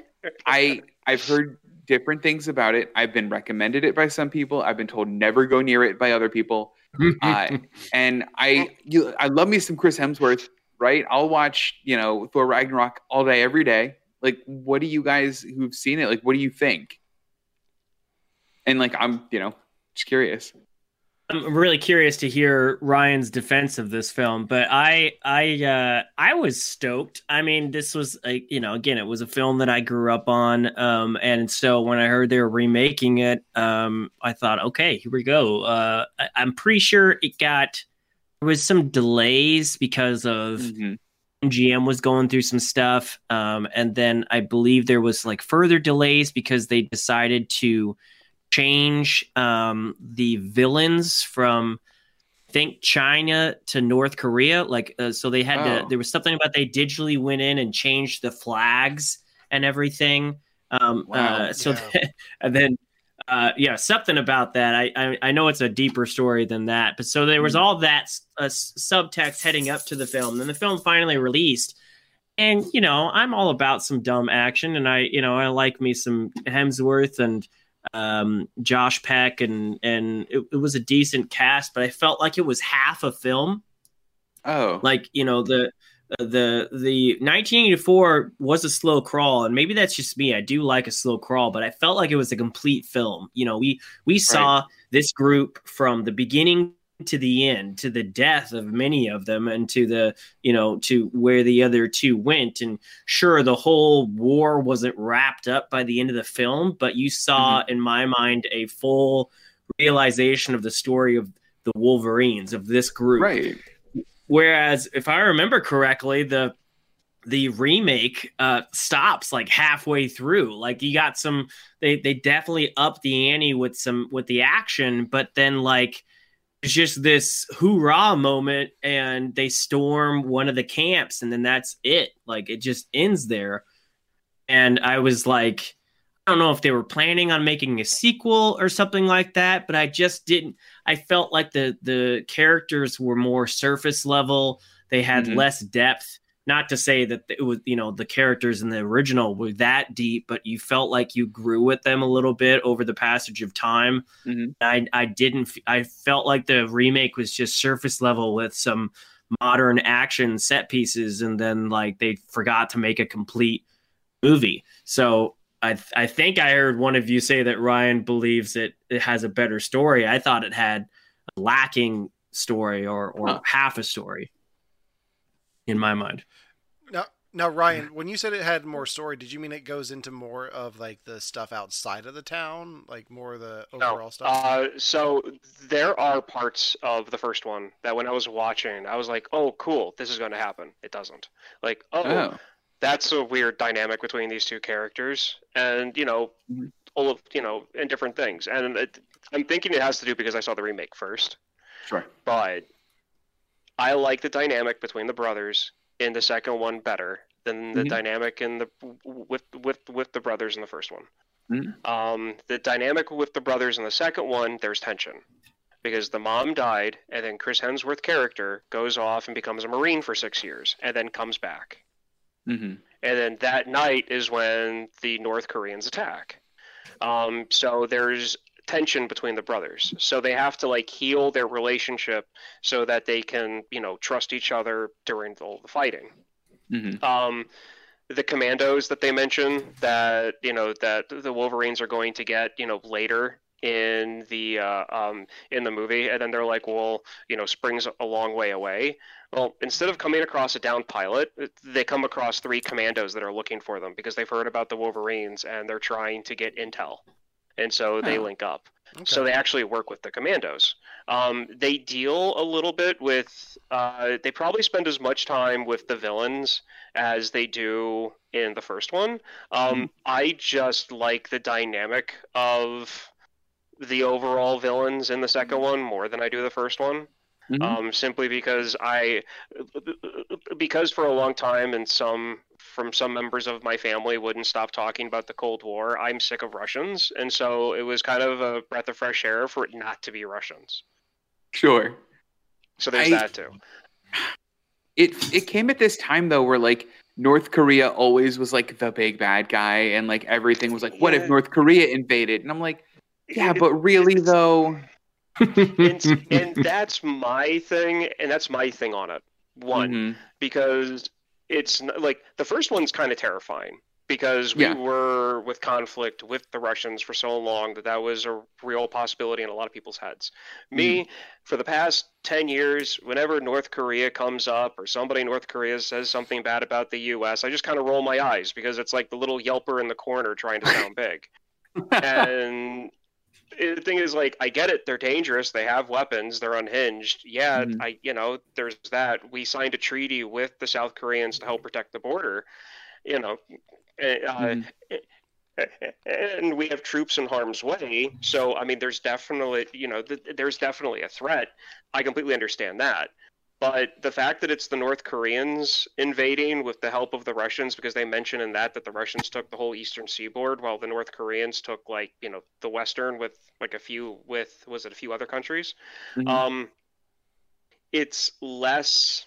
I I've heard different things about it. I've been recommended it by some people. I've been told never go near it by other people. uh, and I, you, I love me some Chris Hemsworth, right? I'll watch, you know, Thor Ragnarok all day, every day. Like, what do you guys who've seen it? Like, what do you think? And like, I'm, you know, just curious. I'm really curious to hear Ryan's defense of this film, but I, I, uh, I was stoked. I mean, this was, a, you know, again, it was a film that I grew up on, um, and so when I heard they were remaking it, um, I thought, okay, here we go. Uh, I, I'm pretty sure it got there was some delays because of mm-hmm. M G M was going through some stuff, um, and then I believe there was like further delays because they decided to change um the villains from I think China to North Korea, like uh, so they had oh. to there was something about they digitally went in and changed the flags and everything um wow. uh, so yeah. that, and then uh yeah something about that I, I I know it's a deeper story than that, but so there was all that uh, subtext heading up to the film. Then the film finally released, and you know, I'm all about some dumb action, and I you know I like me some Hemsworth and um Josh Peck, and and it, it was a decent cast, but I felt like it was half a film. Oh, like you know the the the nineteen eighty-four was a slow crawl, and maybe that's just me. I do like a slow crawl, but I felt like it was a complete film. You know, we we saw right. this group from the beginning to the end, to the death of many of them, and to the you know to where the other two went. And sure, the whole war wasn't wrapped up by the end of the film, but you saw mm-hmm. in my mind a full realization of the story of the Wolverines, of this group, right? Whereas if I remember correctly, the the remake uh stops like halfway through. Like you got some they they definitely upped the ante with some with the action, but then like it's just this hoorah moment, and they storm one of the camps, and then that's it. Like it just ends there. And I was like, I don't know if they were planning on making a sequel or something like that, but I just didn't. I felt like the the characters were more surface level. They had mm-hmm. less depth. Not to say that it was, you know, the characters in the original were that deep, but you felt like you grew with them a little bit over the passage of time. Mm-hmm. I, I didn't, I felt like the remake was just surface level with some modern action set pieces, and then like they forgot to make a complete movie. So I, I think I heard one of you say that Ryan believes it, it has a better story. I thought it had a lacking story or, or huh. half a story. In my mind. Now, now, Ryan, when you said it had more story, did you mean it goes into more of like the stuff outside of the town, like more of the overall no. stuff? Uh, so there are parts of the first one that when I was watching, I was like, oh, cool, this is going to happen. It doesn't. Like, oh, oh, that's a weird dynamic between these two characters, and, you know, all of, you know, and different things. And it, I'm thinking it has to do because I saw the remake first. Sure. But I like the dynamic between the brothers in the second one better than the mm-hmm. dynamic in the with with with the brothers in the first one. Mm-hmm. Um, the dynamic with the brothers in the second one, there's tension because the mom died, and then Chris Hemsworth's character goes off and becomes a Marine for six years, and then comes back. Mm-hmm. And then that night is when the North Koreans attack. Um, so there's tension between the brothers, so they have to like heal their relationship so that they can you know trust each other during all the fighting. Mm-hmm. Um the commandos that they mention that you know that the Wolverines are going to get you know later in the uh um in the movie, and then they're like, well, you know spring's a long way away. Well, instead of coming across a downed pilot, they come across three commandos that are looking for them because they've heard about the Wolverines and they're trying to get intel. And so they oh. link up. Okay. So they actually work with the commandos. Um, they deal a little bit with... Uh, they probably spend as much time with the villains as they do in the first one. Um, mm-hmm. I just like the dynamic of the overall villains in the second one more than I do the first one. Mm-hmm. Um, simply because I... Because for a long time in some... from some members of my family wouldn't stop talking about the Cold War. I'm sick of Russians. And so it was kind of a breath of fresh air for it not to be Russians. Sure. So there's I, that too. It it came at this time though where like North Korea always was like the big bad guy, and like everything was like, what yeah. if North Korea invaded? And I'm like, yeah, it, but really it, though. and, and that's my thing, and that's my thing on it. One, mm-hmm. because it's like the first one's kind of terrifying because we yeah. were with conflict with the Russians for so long that that was a real possibility in a lot of people's heads. Me, mm-hmm. for the past ten years, whenever North Korea comes up or somebody in North Korea says something bad about the U S, I just kind of roll my eyes because it's like the little yelper in the corner trying to sound big. And the thing is, like, I get it. They're dangerous. They have weapons. They're unhinged. Yeah, mm-hmm. I, you know, there's that. We signed a treaty with the South Koreans to help protect the border, you know, mm-hmm. uh, and we have troops in harm's way. So, I mean, there's definitely, you know, th- there's definitely a threat. I completely understand that. But the fact that it's the North Koreans invading with the help of the Russians, because they mention in that that the Russians took the whole eastern seaboard while the North Koreans took, like, you know, the western with like a few with was it a few other countries? Mm-hmm. Um, it's less.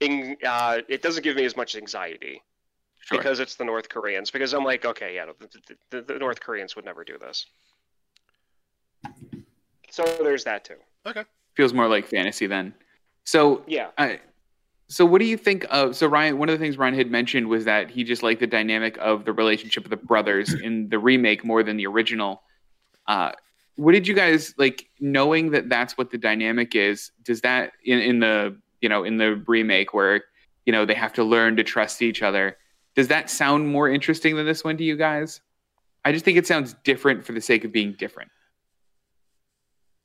In, uh, it doesn't give me as much anxiety sure. because it's the North Koreans, because I'm like, OK, yeah, the, the, the North Koreans would never do this. So there's that, too. OK. Feels more like fantasy then. So yeah. Uh, so what do you think of? So Ryan, one of the things Ryan had mentioned was that he just liked the dynamic of the relationship of the brothers in the remake more than the original. Uh, what did you guys like? Knowing that that's what the dynamic is, does that in, in the you know in the remake where you know they have to learn to trust each other? Does that sound more interesting than this one to you guys? I just think it sounds different for the sake of being different.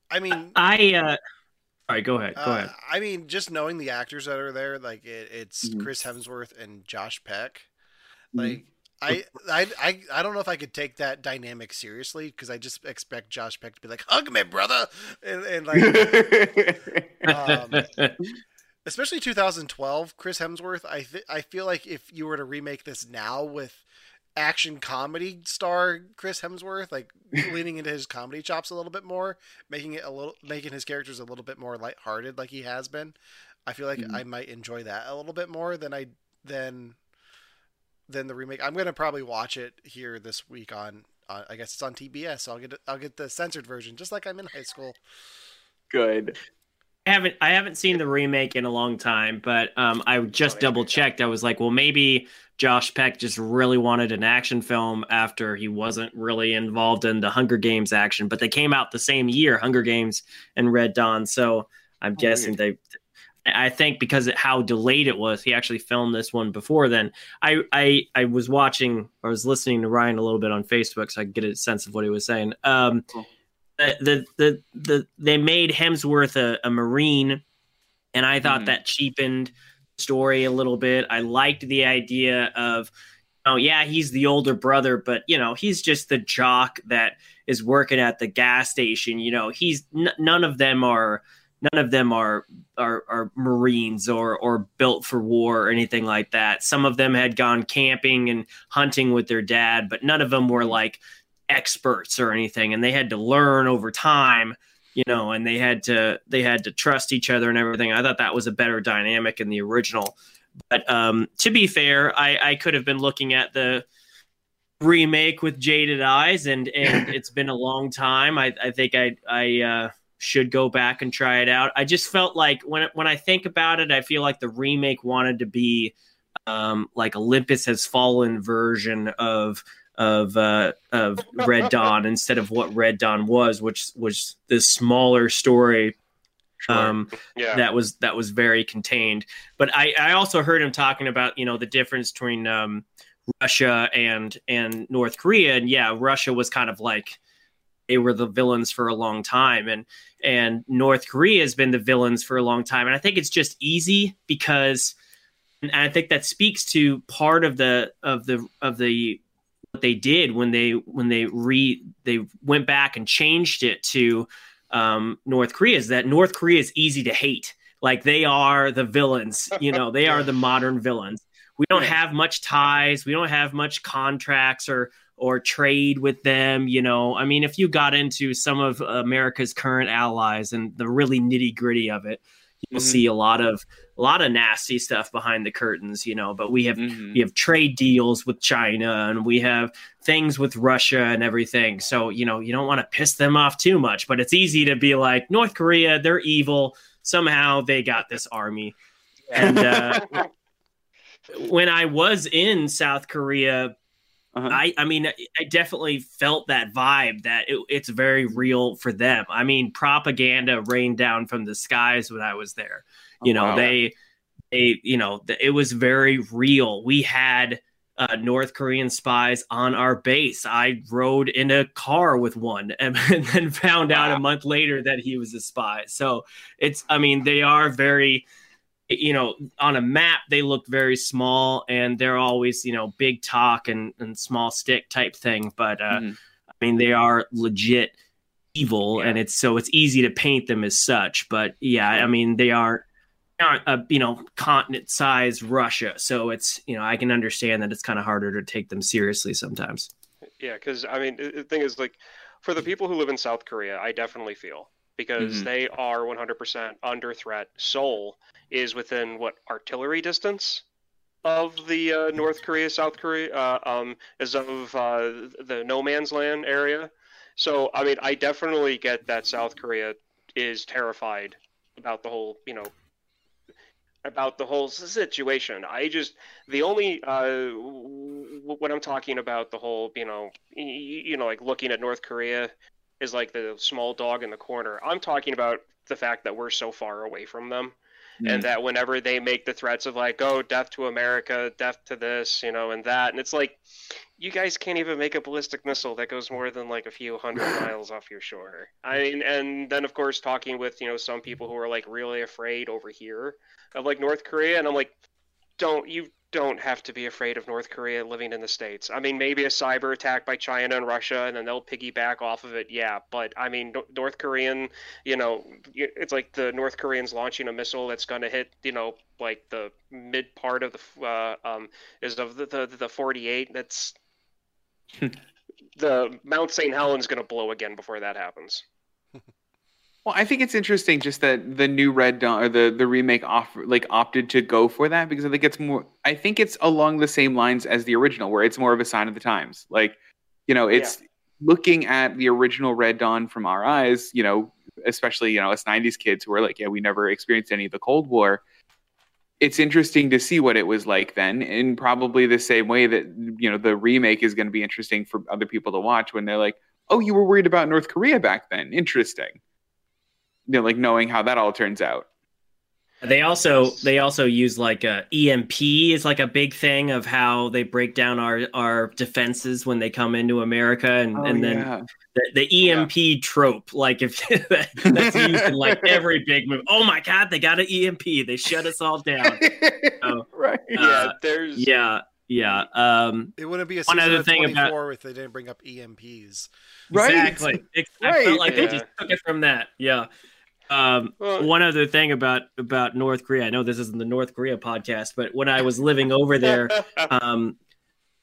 I mean, I. Uh... All right, go ahead. Go uh, ahead. I mean, just knowing the actors that are there, like it, it's mm-hmm. Chris Hemsworth and Josh Peck. Like, mm-hmm. I, I, I don't know if I could take that dynamic seriously because I just expect Josh Peck to be like, "Hug me, brother," and, and like, um, especially two thousand twelve Chris Hemsworth. I th- I feel like if you were to remake this now with action comedy star Chris Hemsworth, like leaning into his comedy chops a little bit more, making it a little, making his characters a little bit more lighthearted, like he has been. I feel like mm-hmm. I might enjoy that a little bit more than I than than the remake. I'm gonna probably watch it here this week on. Uh, I guess it's on T B S, so I'll get I'll get the censored version, just like I'm in high school. Good. I haven't I haven't seen the remake in a long time, but um, I just double checked. I was like, well, maybe Josh Peck just really wanted an action film after he wasn't really involved in the Hunger Games action. But they came out the same year, Hunger Games and Red Dawn. So I'm oh, guessing weird. they. I think because of how delayed it was, he actually filmed this one before then. I I I was watching, I was listening to Ryan a little bit on Facebook, so I could get a sense of what he was saying. Um, cool. The, the the they made Hemsworth a, a Marine, and I thought mm. that cheapened the story a little bit. I liked the idea of, oh yeah, he's the older brother, but you know he's just the jock that is working at the gas station. You know, he's n- none of them are none of them are, are are Marines or or built for war or anything like that. Some of them had gone camping and hunting with their dad, but none of them were like experts or anything, and they had to learn over time, you know, and they had to they had to trust each other and everything. I thought that was a better dynamic in the original, but um to be fair, I I could have been looking at the remake with jaded eyes, and and it's been a long time. I I think I I uh should go back and try it out. I just felt like when it, when I think about it, I feel like the remake wanted to be um like Olympus Has Fallen version of of uh of Red Dawn instead of what Red Dawn was, which was this smaller story um sure. yeah. that was that was very contained. But I, I also heard him talking about, you know, the difference between um Russia and and North Korea, and yeah, Russia was kind of like they were the villains for a long time, and and North Korea has been the villains for a long time. And I think it's just easy because, and I think that speaks to part of the of the of the what they did when they when they re they went back and changed it to um North Korea, is that North Korea is easy to hate. Like, they are the villains, you know, they are the modern villains. We don't have much ties, we don't have much contracts or or trade with them, you know. I mean, if you got into some of America's current allies and the really nitty gritty of it, You'll mm-hmm. see a lot of a lot of nasty stuff behind the curtains, you know, but we have mm-hmm. we have trade deals with China and we have things with Russia and everything. So, you know, you don't want to piss them off too much, but it's easy to be like, North Korea, they're evil. Somehow they got this army. And uh, when I was in South Korea, uh-huh. I, I mean, I definitely felt that vibe that it, it's very real for them. I mean, propaganda rained down from the skies when I was there. You oh, know, wow. they, they, you know, it was very real. We had uh, North Korean spies on our base. I rode in a car with one and, and then found wow. out a month later that he was a spy. So it's, I mean, they are very... you know, on a map, they look very small and they're always, you know, big talk and, and small stick type thing. But, uh, mm-hmm. I mean, they are legit evil yeah. and it's so it's easy to paint them as such. But yeah, I mean, they aren't, they aren't a, you know, continent size Russia. So it's, you know, I can understand that it's kind of harder to take them seriously sometimes. Yeah, because I mean, the thing is, like, for the people who live in South Korea, I definitely feel because mm-hmm. they are one hundred percent under threat. Seoul is within, what, artillery distance of the uh, North Korea, South Korea, uh, um, is of uh, the no man's land area. So, I mean, I definitely get that South Korea is terrified about the whole, you know, about the whole situation. I just, the only, uh, when I'm talking about the whole, you know, you know, like looking at North Korea is like the small dog in the corner. I'm talking about the fact that we're so far away from them. Mm-hmm. And that whenever they make the threats of like, oh, death to America, death to this, you know, and that. And it's like, you guys can't even make a ballistic missile that goes more than like a few hundred miles off your shore. I mean, and then, of course, talking with, you know, some people who are like really afraid over here of like North Korea. And I'm like, don't you don't have to be afraid of North Korea living in the States. I mean, maybe a cyber attack by China and Russia and then they'll piggyback off of it. Yeah. But I mean, North Korean, you know, it's like the North Koreans launching a missile that's going to hit, you know, like the mid part of the, uh, um, is of the, the, the forty-eight. That's the Mount Saint Helens going to blow again before that happens. Well, I think it's interesting just that the new Red Dawn or the, the remake off, like opted to go for that because I think it's more I think it's along the same lines as the original where it's more of a sign of the times. Like, you know, it's yeah. looking at the original Red Dawn from our eyes, you know, especially, you know, us nineties kids who are like, yeah, we never experienced any of the Cold War. It's interesting to see what it was like then in probably the same way that, you know, the remake is going to be interesting for other people to watch when they're like, oh, you were worried about North Korea back then. Interesting. You know, like knowing how that all turns out. They also they also use like a E M P is like a big thing of how they break down our, our defenses when they come into America, and, oh, and then yeah. the, the E M P yeah. trope, like if that's used in like every big movie. Oh my God, they got an E M P! They shut us all down. So, right? Uh, yeah. There's yeah. Yeah. Um, it wouldn't be a season one other thing about if they didn't bring up E M Ps. Right. Exactly. It, right. I felt like yeah. they just took it from that. Yeah. Um, well, one other thing about, about North Korea. I know this isn't the North Korea podcast, but when I was living over there, um,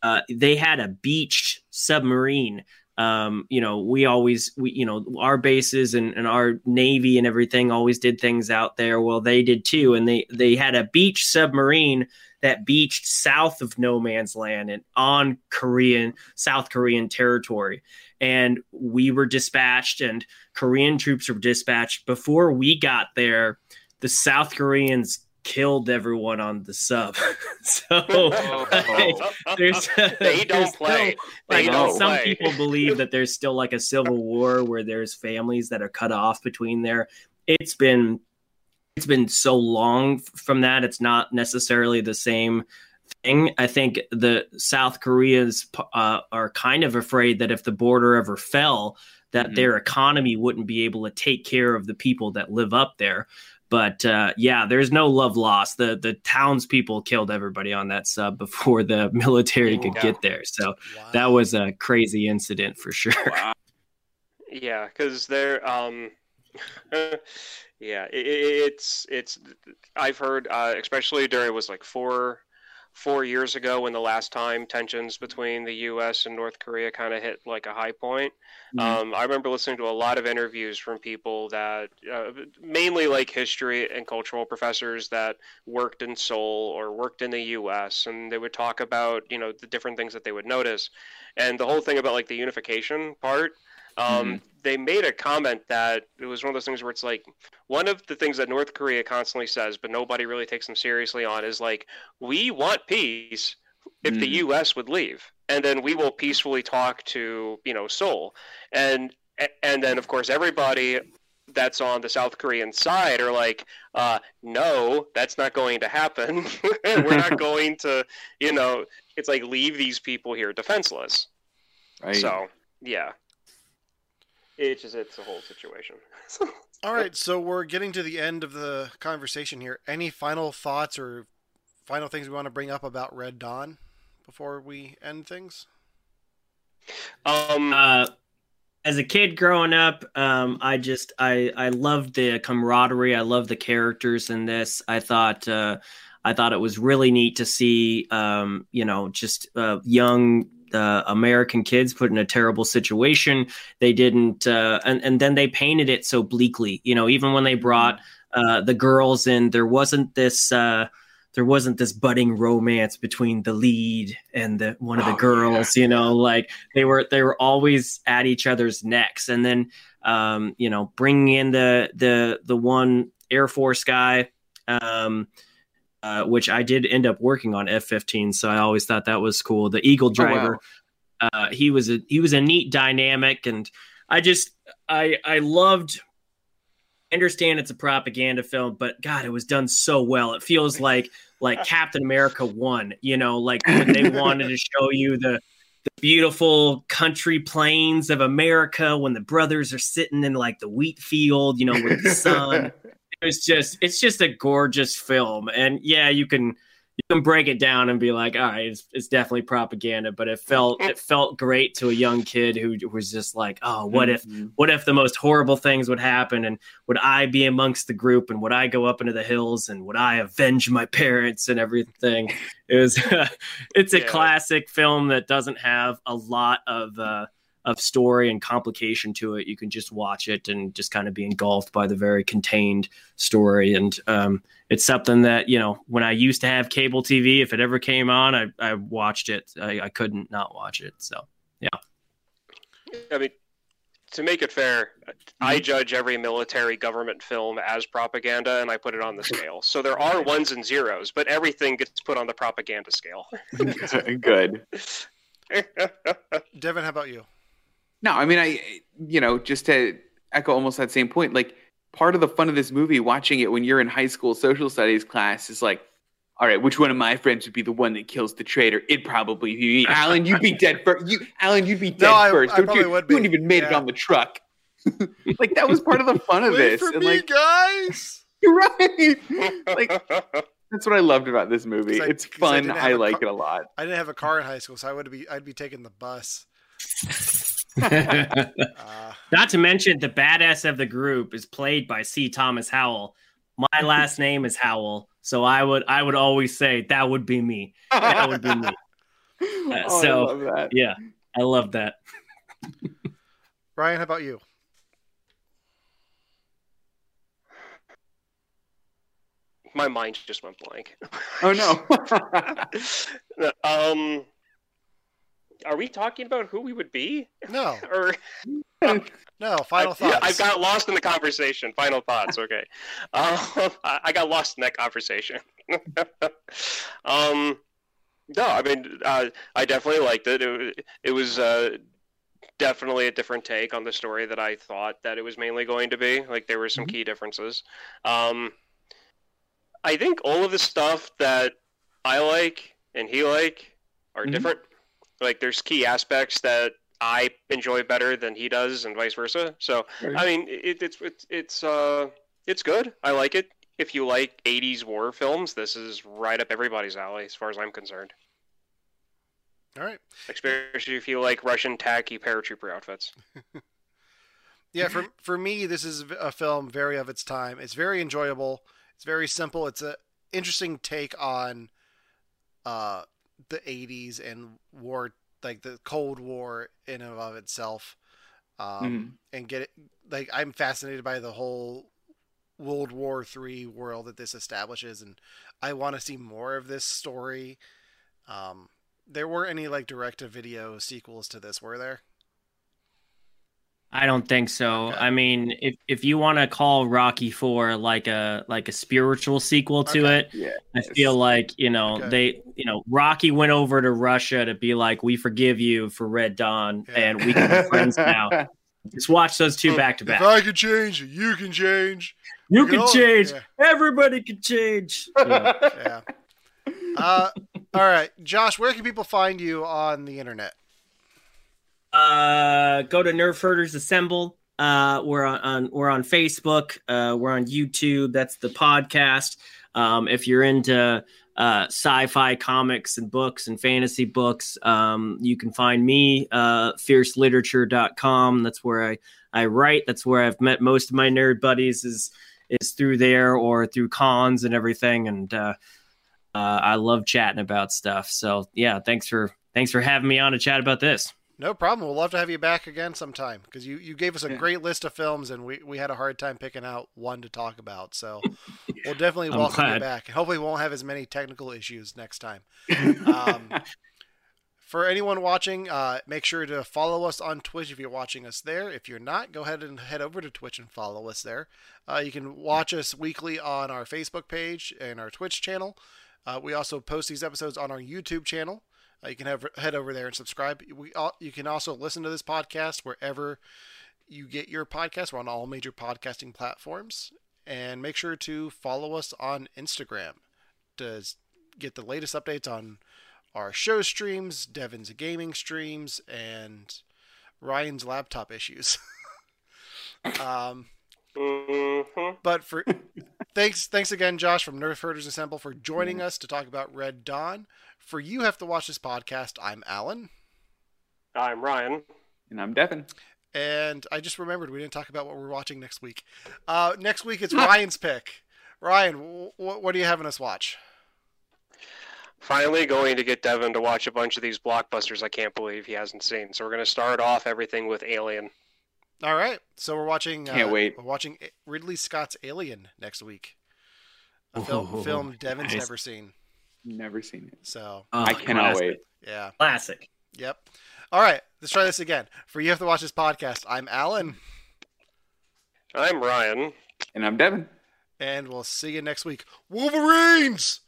uh, they had a beached submarine. Um, you know, we always, we, you know, our bases and, and our Navy and everything always did things out there. Well, they did too. And they, they had a beach submarine that beached south of no man's land and on Korean, South Korean territory. And we were dispatched and Korean troops were dispatched. Before we got there, the South Koreans killed everyone on the sub. So oh, like, oh. There's, uh, they don't there's play. Still, they like, don't some play. People believe that there's still like a civil war where there's families that are cut off between there. It's been it's been so long from that. It's not necessarily the same thing. I think the South Koreans uh, are kind of afraid that if the border ever fell, that mm-hmm. their economy wouldn't be able to take care of the people that live up there. But uh, yeah, there's no love lost. The the townspeople killed everybody on that sub before the military could yeah. get there. So wow. that was a crazy incident for sure. Wow. Yeah, because they're um, yeah, it, it's it's I've heard uh, especially during it was like four four years ago when the last time tensions between the U S and North Korea kind of hit like a high point. Mm-hmm. Um, I remember listening to a lot of interviews from people that uh, mainly like history and cultural professors that worked in Seoul or worked in the U S, and they would talk about, you know, the different things that they would notice. And the whole thing about like the unification part, um, mm-hmm. they made a comment that it was one of those things where it's like one of the things that North Korea constantly says, but nobody really takes them seriously on, is like, we want peace if mm. the U S would leave, and then we will peacefully talk to, you know, Seoul. And, and then of course everybody that's on the South Korean side are like, uh, no, that's not going to happen. We're not going to, you know, it's like, leave these people here defenseless. Right. So, yeah. It's just, it's a whole situation. All right, so we're getting to the end of the conversation here. Any final thoughts or final things we want to bring up about Red Dawn before we end things? Um, uh, as a kid growing up, um, I just I I loved the camaraderie. I loved the characters in this. I thought uh, I thought it was really neat to see um, you know just uh, young. Uh, American kids put in a terrible situation. They didn't, uh, and, and then they painted it so bleakly. You know, even when they brought uh, the girls in, there wasn't this, uh, there wasn't this budding romance between the lead and the one of the oh, girls. Yeah. You know, like they were, they were always at each other's necks. And then, um, you know, bringing in the the the one Air Force guy. Um, Uh, which I did end up working on F fifteen, so I always thought that was cool. The Eagle Driver, oh, wow. uh, he was a he was a neat dynamic, and I just I I loved. I understand it's a propaganda film, but God, it was done so well. It feels like like Captain America one, you know, like when they wanted to show you the. The beautiful country plains of America when the brothers are sitting in like the wheat field, you know, with the sun. It's just, it's just a gorgeous film. And yeah, you can, you can break it down and be like, all right, it's, it's definitely propaganda, but it felt, it felt great to a young kid who was just like, oh, what mm-hmm. if, what if the most horrible things would happen? And would I be amongst the group? And would I go up into the hills? And would I avenge my parents and everything? It was, uh, it's a yeah. classic film that doesn't have a lot of, uh, of story and complication to it. You can just watch it and just kind of be engulfed by the very contained story. And um, it's something that, you know, when I used to have cable T V, if it ever came on, I, I watched it. I, I couldn't not watch it. So, yeah. I mean, to make it fair, I judge every military government film as propaganda, and I put it on the scale. So there are ones and zeros, but everything gets put on the propaganda scale. Good. Devin, how about you? No, I mean, I, you know, just to echo almost that same point, like part of the fun of this movie, watching it when you're in high school social studies class is like, all right, which one of my friends would be the one that kills the traitor? It'd probably be Alan. You'd be dead first. You, Alan, you'd be dead no, I, first. I Don't probably you, would be. You wouldn't even made yeah. it on the truck. Like that was part of the fun of Wait this. For and me, like, guys. You're right. Like. That's what I loved about this movie. I, it's fun. I, I like car. it a lot. I didn't have a car in high school, so I would be I'd be taking the bus. uh, Not to mention the badass of the group is played by C. Thomas Howell. My last name is Howell, so I would I would always say that would be me. That would be me. Uh, oh, so I love that. Yeah, I love that. Ryan, how about you? My mind just went blank. Oh no! um, are we talking about who we would be? No. Or no. Final I, thoughts. I got lost in the conversation. Final thoughts. Okay. um, I got lost in that conversation. um, no, I mean, uh, I definitely liked it. It, it was. Uh, Definitely a different take on the story that I thought that it was mainly going to be. Like there were some mm-hmm. key differences. Um. I think all of the stuff that I like and he like are mm-hmm. different. Like there's key aspects that I enjoy better than he does and vice versa. So, right. I mean, it, it's, it's, it's, uh, it's good. I like it. If you like eighties war films, this is right up everybody's alley as far as I'm concerned. All right. Especially if you like Russian tacky paratrooper outfits. Yeah. For, for me, this is a film very of its time. It's very enjoyable. It's very simple. It's an interesting take on uh, the eighties and war, like the Cold War in and of itself. Um, mm-hmm. And get it, like, I'm fascinated by the whole World War Three world that this establishes, and I want to see more of this story. Um, there weren't any like direct-to-video sequels to this, were there? I don't think so. Okay. I mean, if if you want to call Rocky Four like a like a spiritual sequel to okay. it, yeah, I yes. feel like, you know, okay. they, you know, Rocky went over to Russia to be like, we forgive you for Red Dawn, yeah. and we can be friends now. Just watch those two so back to back. If I can change, you can change. You, you can, can change. Yeah. Everybody can change. Yeah. yeah. Uh, all right, Josh, where can people find you on the internet? Uh, go to Nerf Herders Assemble. Uh, we're on, on we're on Facebook. Uh, we're on YouTube. That's the podcast. Um, if you're into uh, sci-fi comics and books and fantasy books, um, you can find me uh, fierce literature dot com. That's where I I write. That's where I've met most of my nerd buddies. is is through there or through cons and everything. And uh, uh, I love chatting about stuff. So yeah, thanks for thanks for having me on to chat about this. No problem. We'll love to have you back again sometime, because you, you gave us a yeah. great list of films, and we, we had a hard time picking out one to talk about. So we'll definitely welcome glad. you back. Hopefully we won't have as many technical issues next time. Um, for anyone watching, uh, make sure to follow us on Twitch if you're watching us there. If you're not, go ahead and head over to Twitch and follow us there. Uh, you can watch us weekly on our Facebook page and our Twitch channel. Uh, we also post these episodes on our YouTube channel. Uh, you can have, head over there and subscribe. We all, you can also listen to this podcast wherever you get your podcast. We're on all major podcasting platforms. And make sure to follow us on Instagram to get the latest updates on our show streams, Devin's gaming streams, and Ryan's laptop issues. um, mm-hmm. But for thanks, thanks again, Josh, from Nerf Herders Assemble, for joining mm-hmm. us to talk about Red Dawn. For You Have to Watch This Podcast, I'm Alan. I'm Ryan. And I'm Devin. And I just remembered we didn't talk about what we're watching next week. Uh, next week, it's Ryan's pick. Ryan, w- what are you having us watch? Finally going to get Devin to watch a bunch of these blockbusters I can't believe he hasn't seen. So we're going to start off everything with Alien. All right. So we're watching, can't uh, wait. We're watching Ridley Scott's Alien next week. A oh, film, film Devin's nice. never seen. Never seen it. So oh, I cannot classic. wait. Yeah. Classic. Yep. All right. Let's try this again. For You Have to Watch This Podcast, I'm Alan. I'm Ryan. And I'm Devin. And we'll see you next week. Wolverines!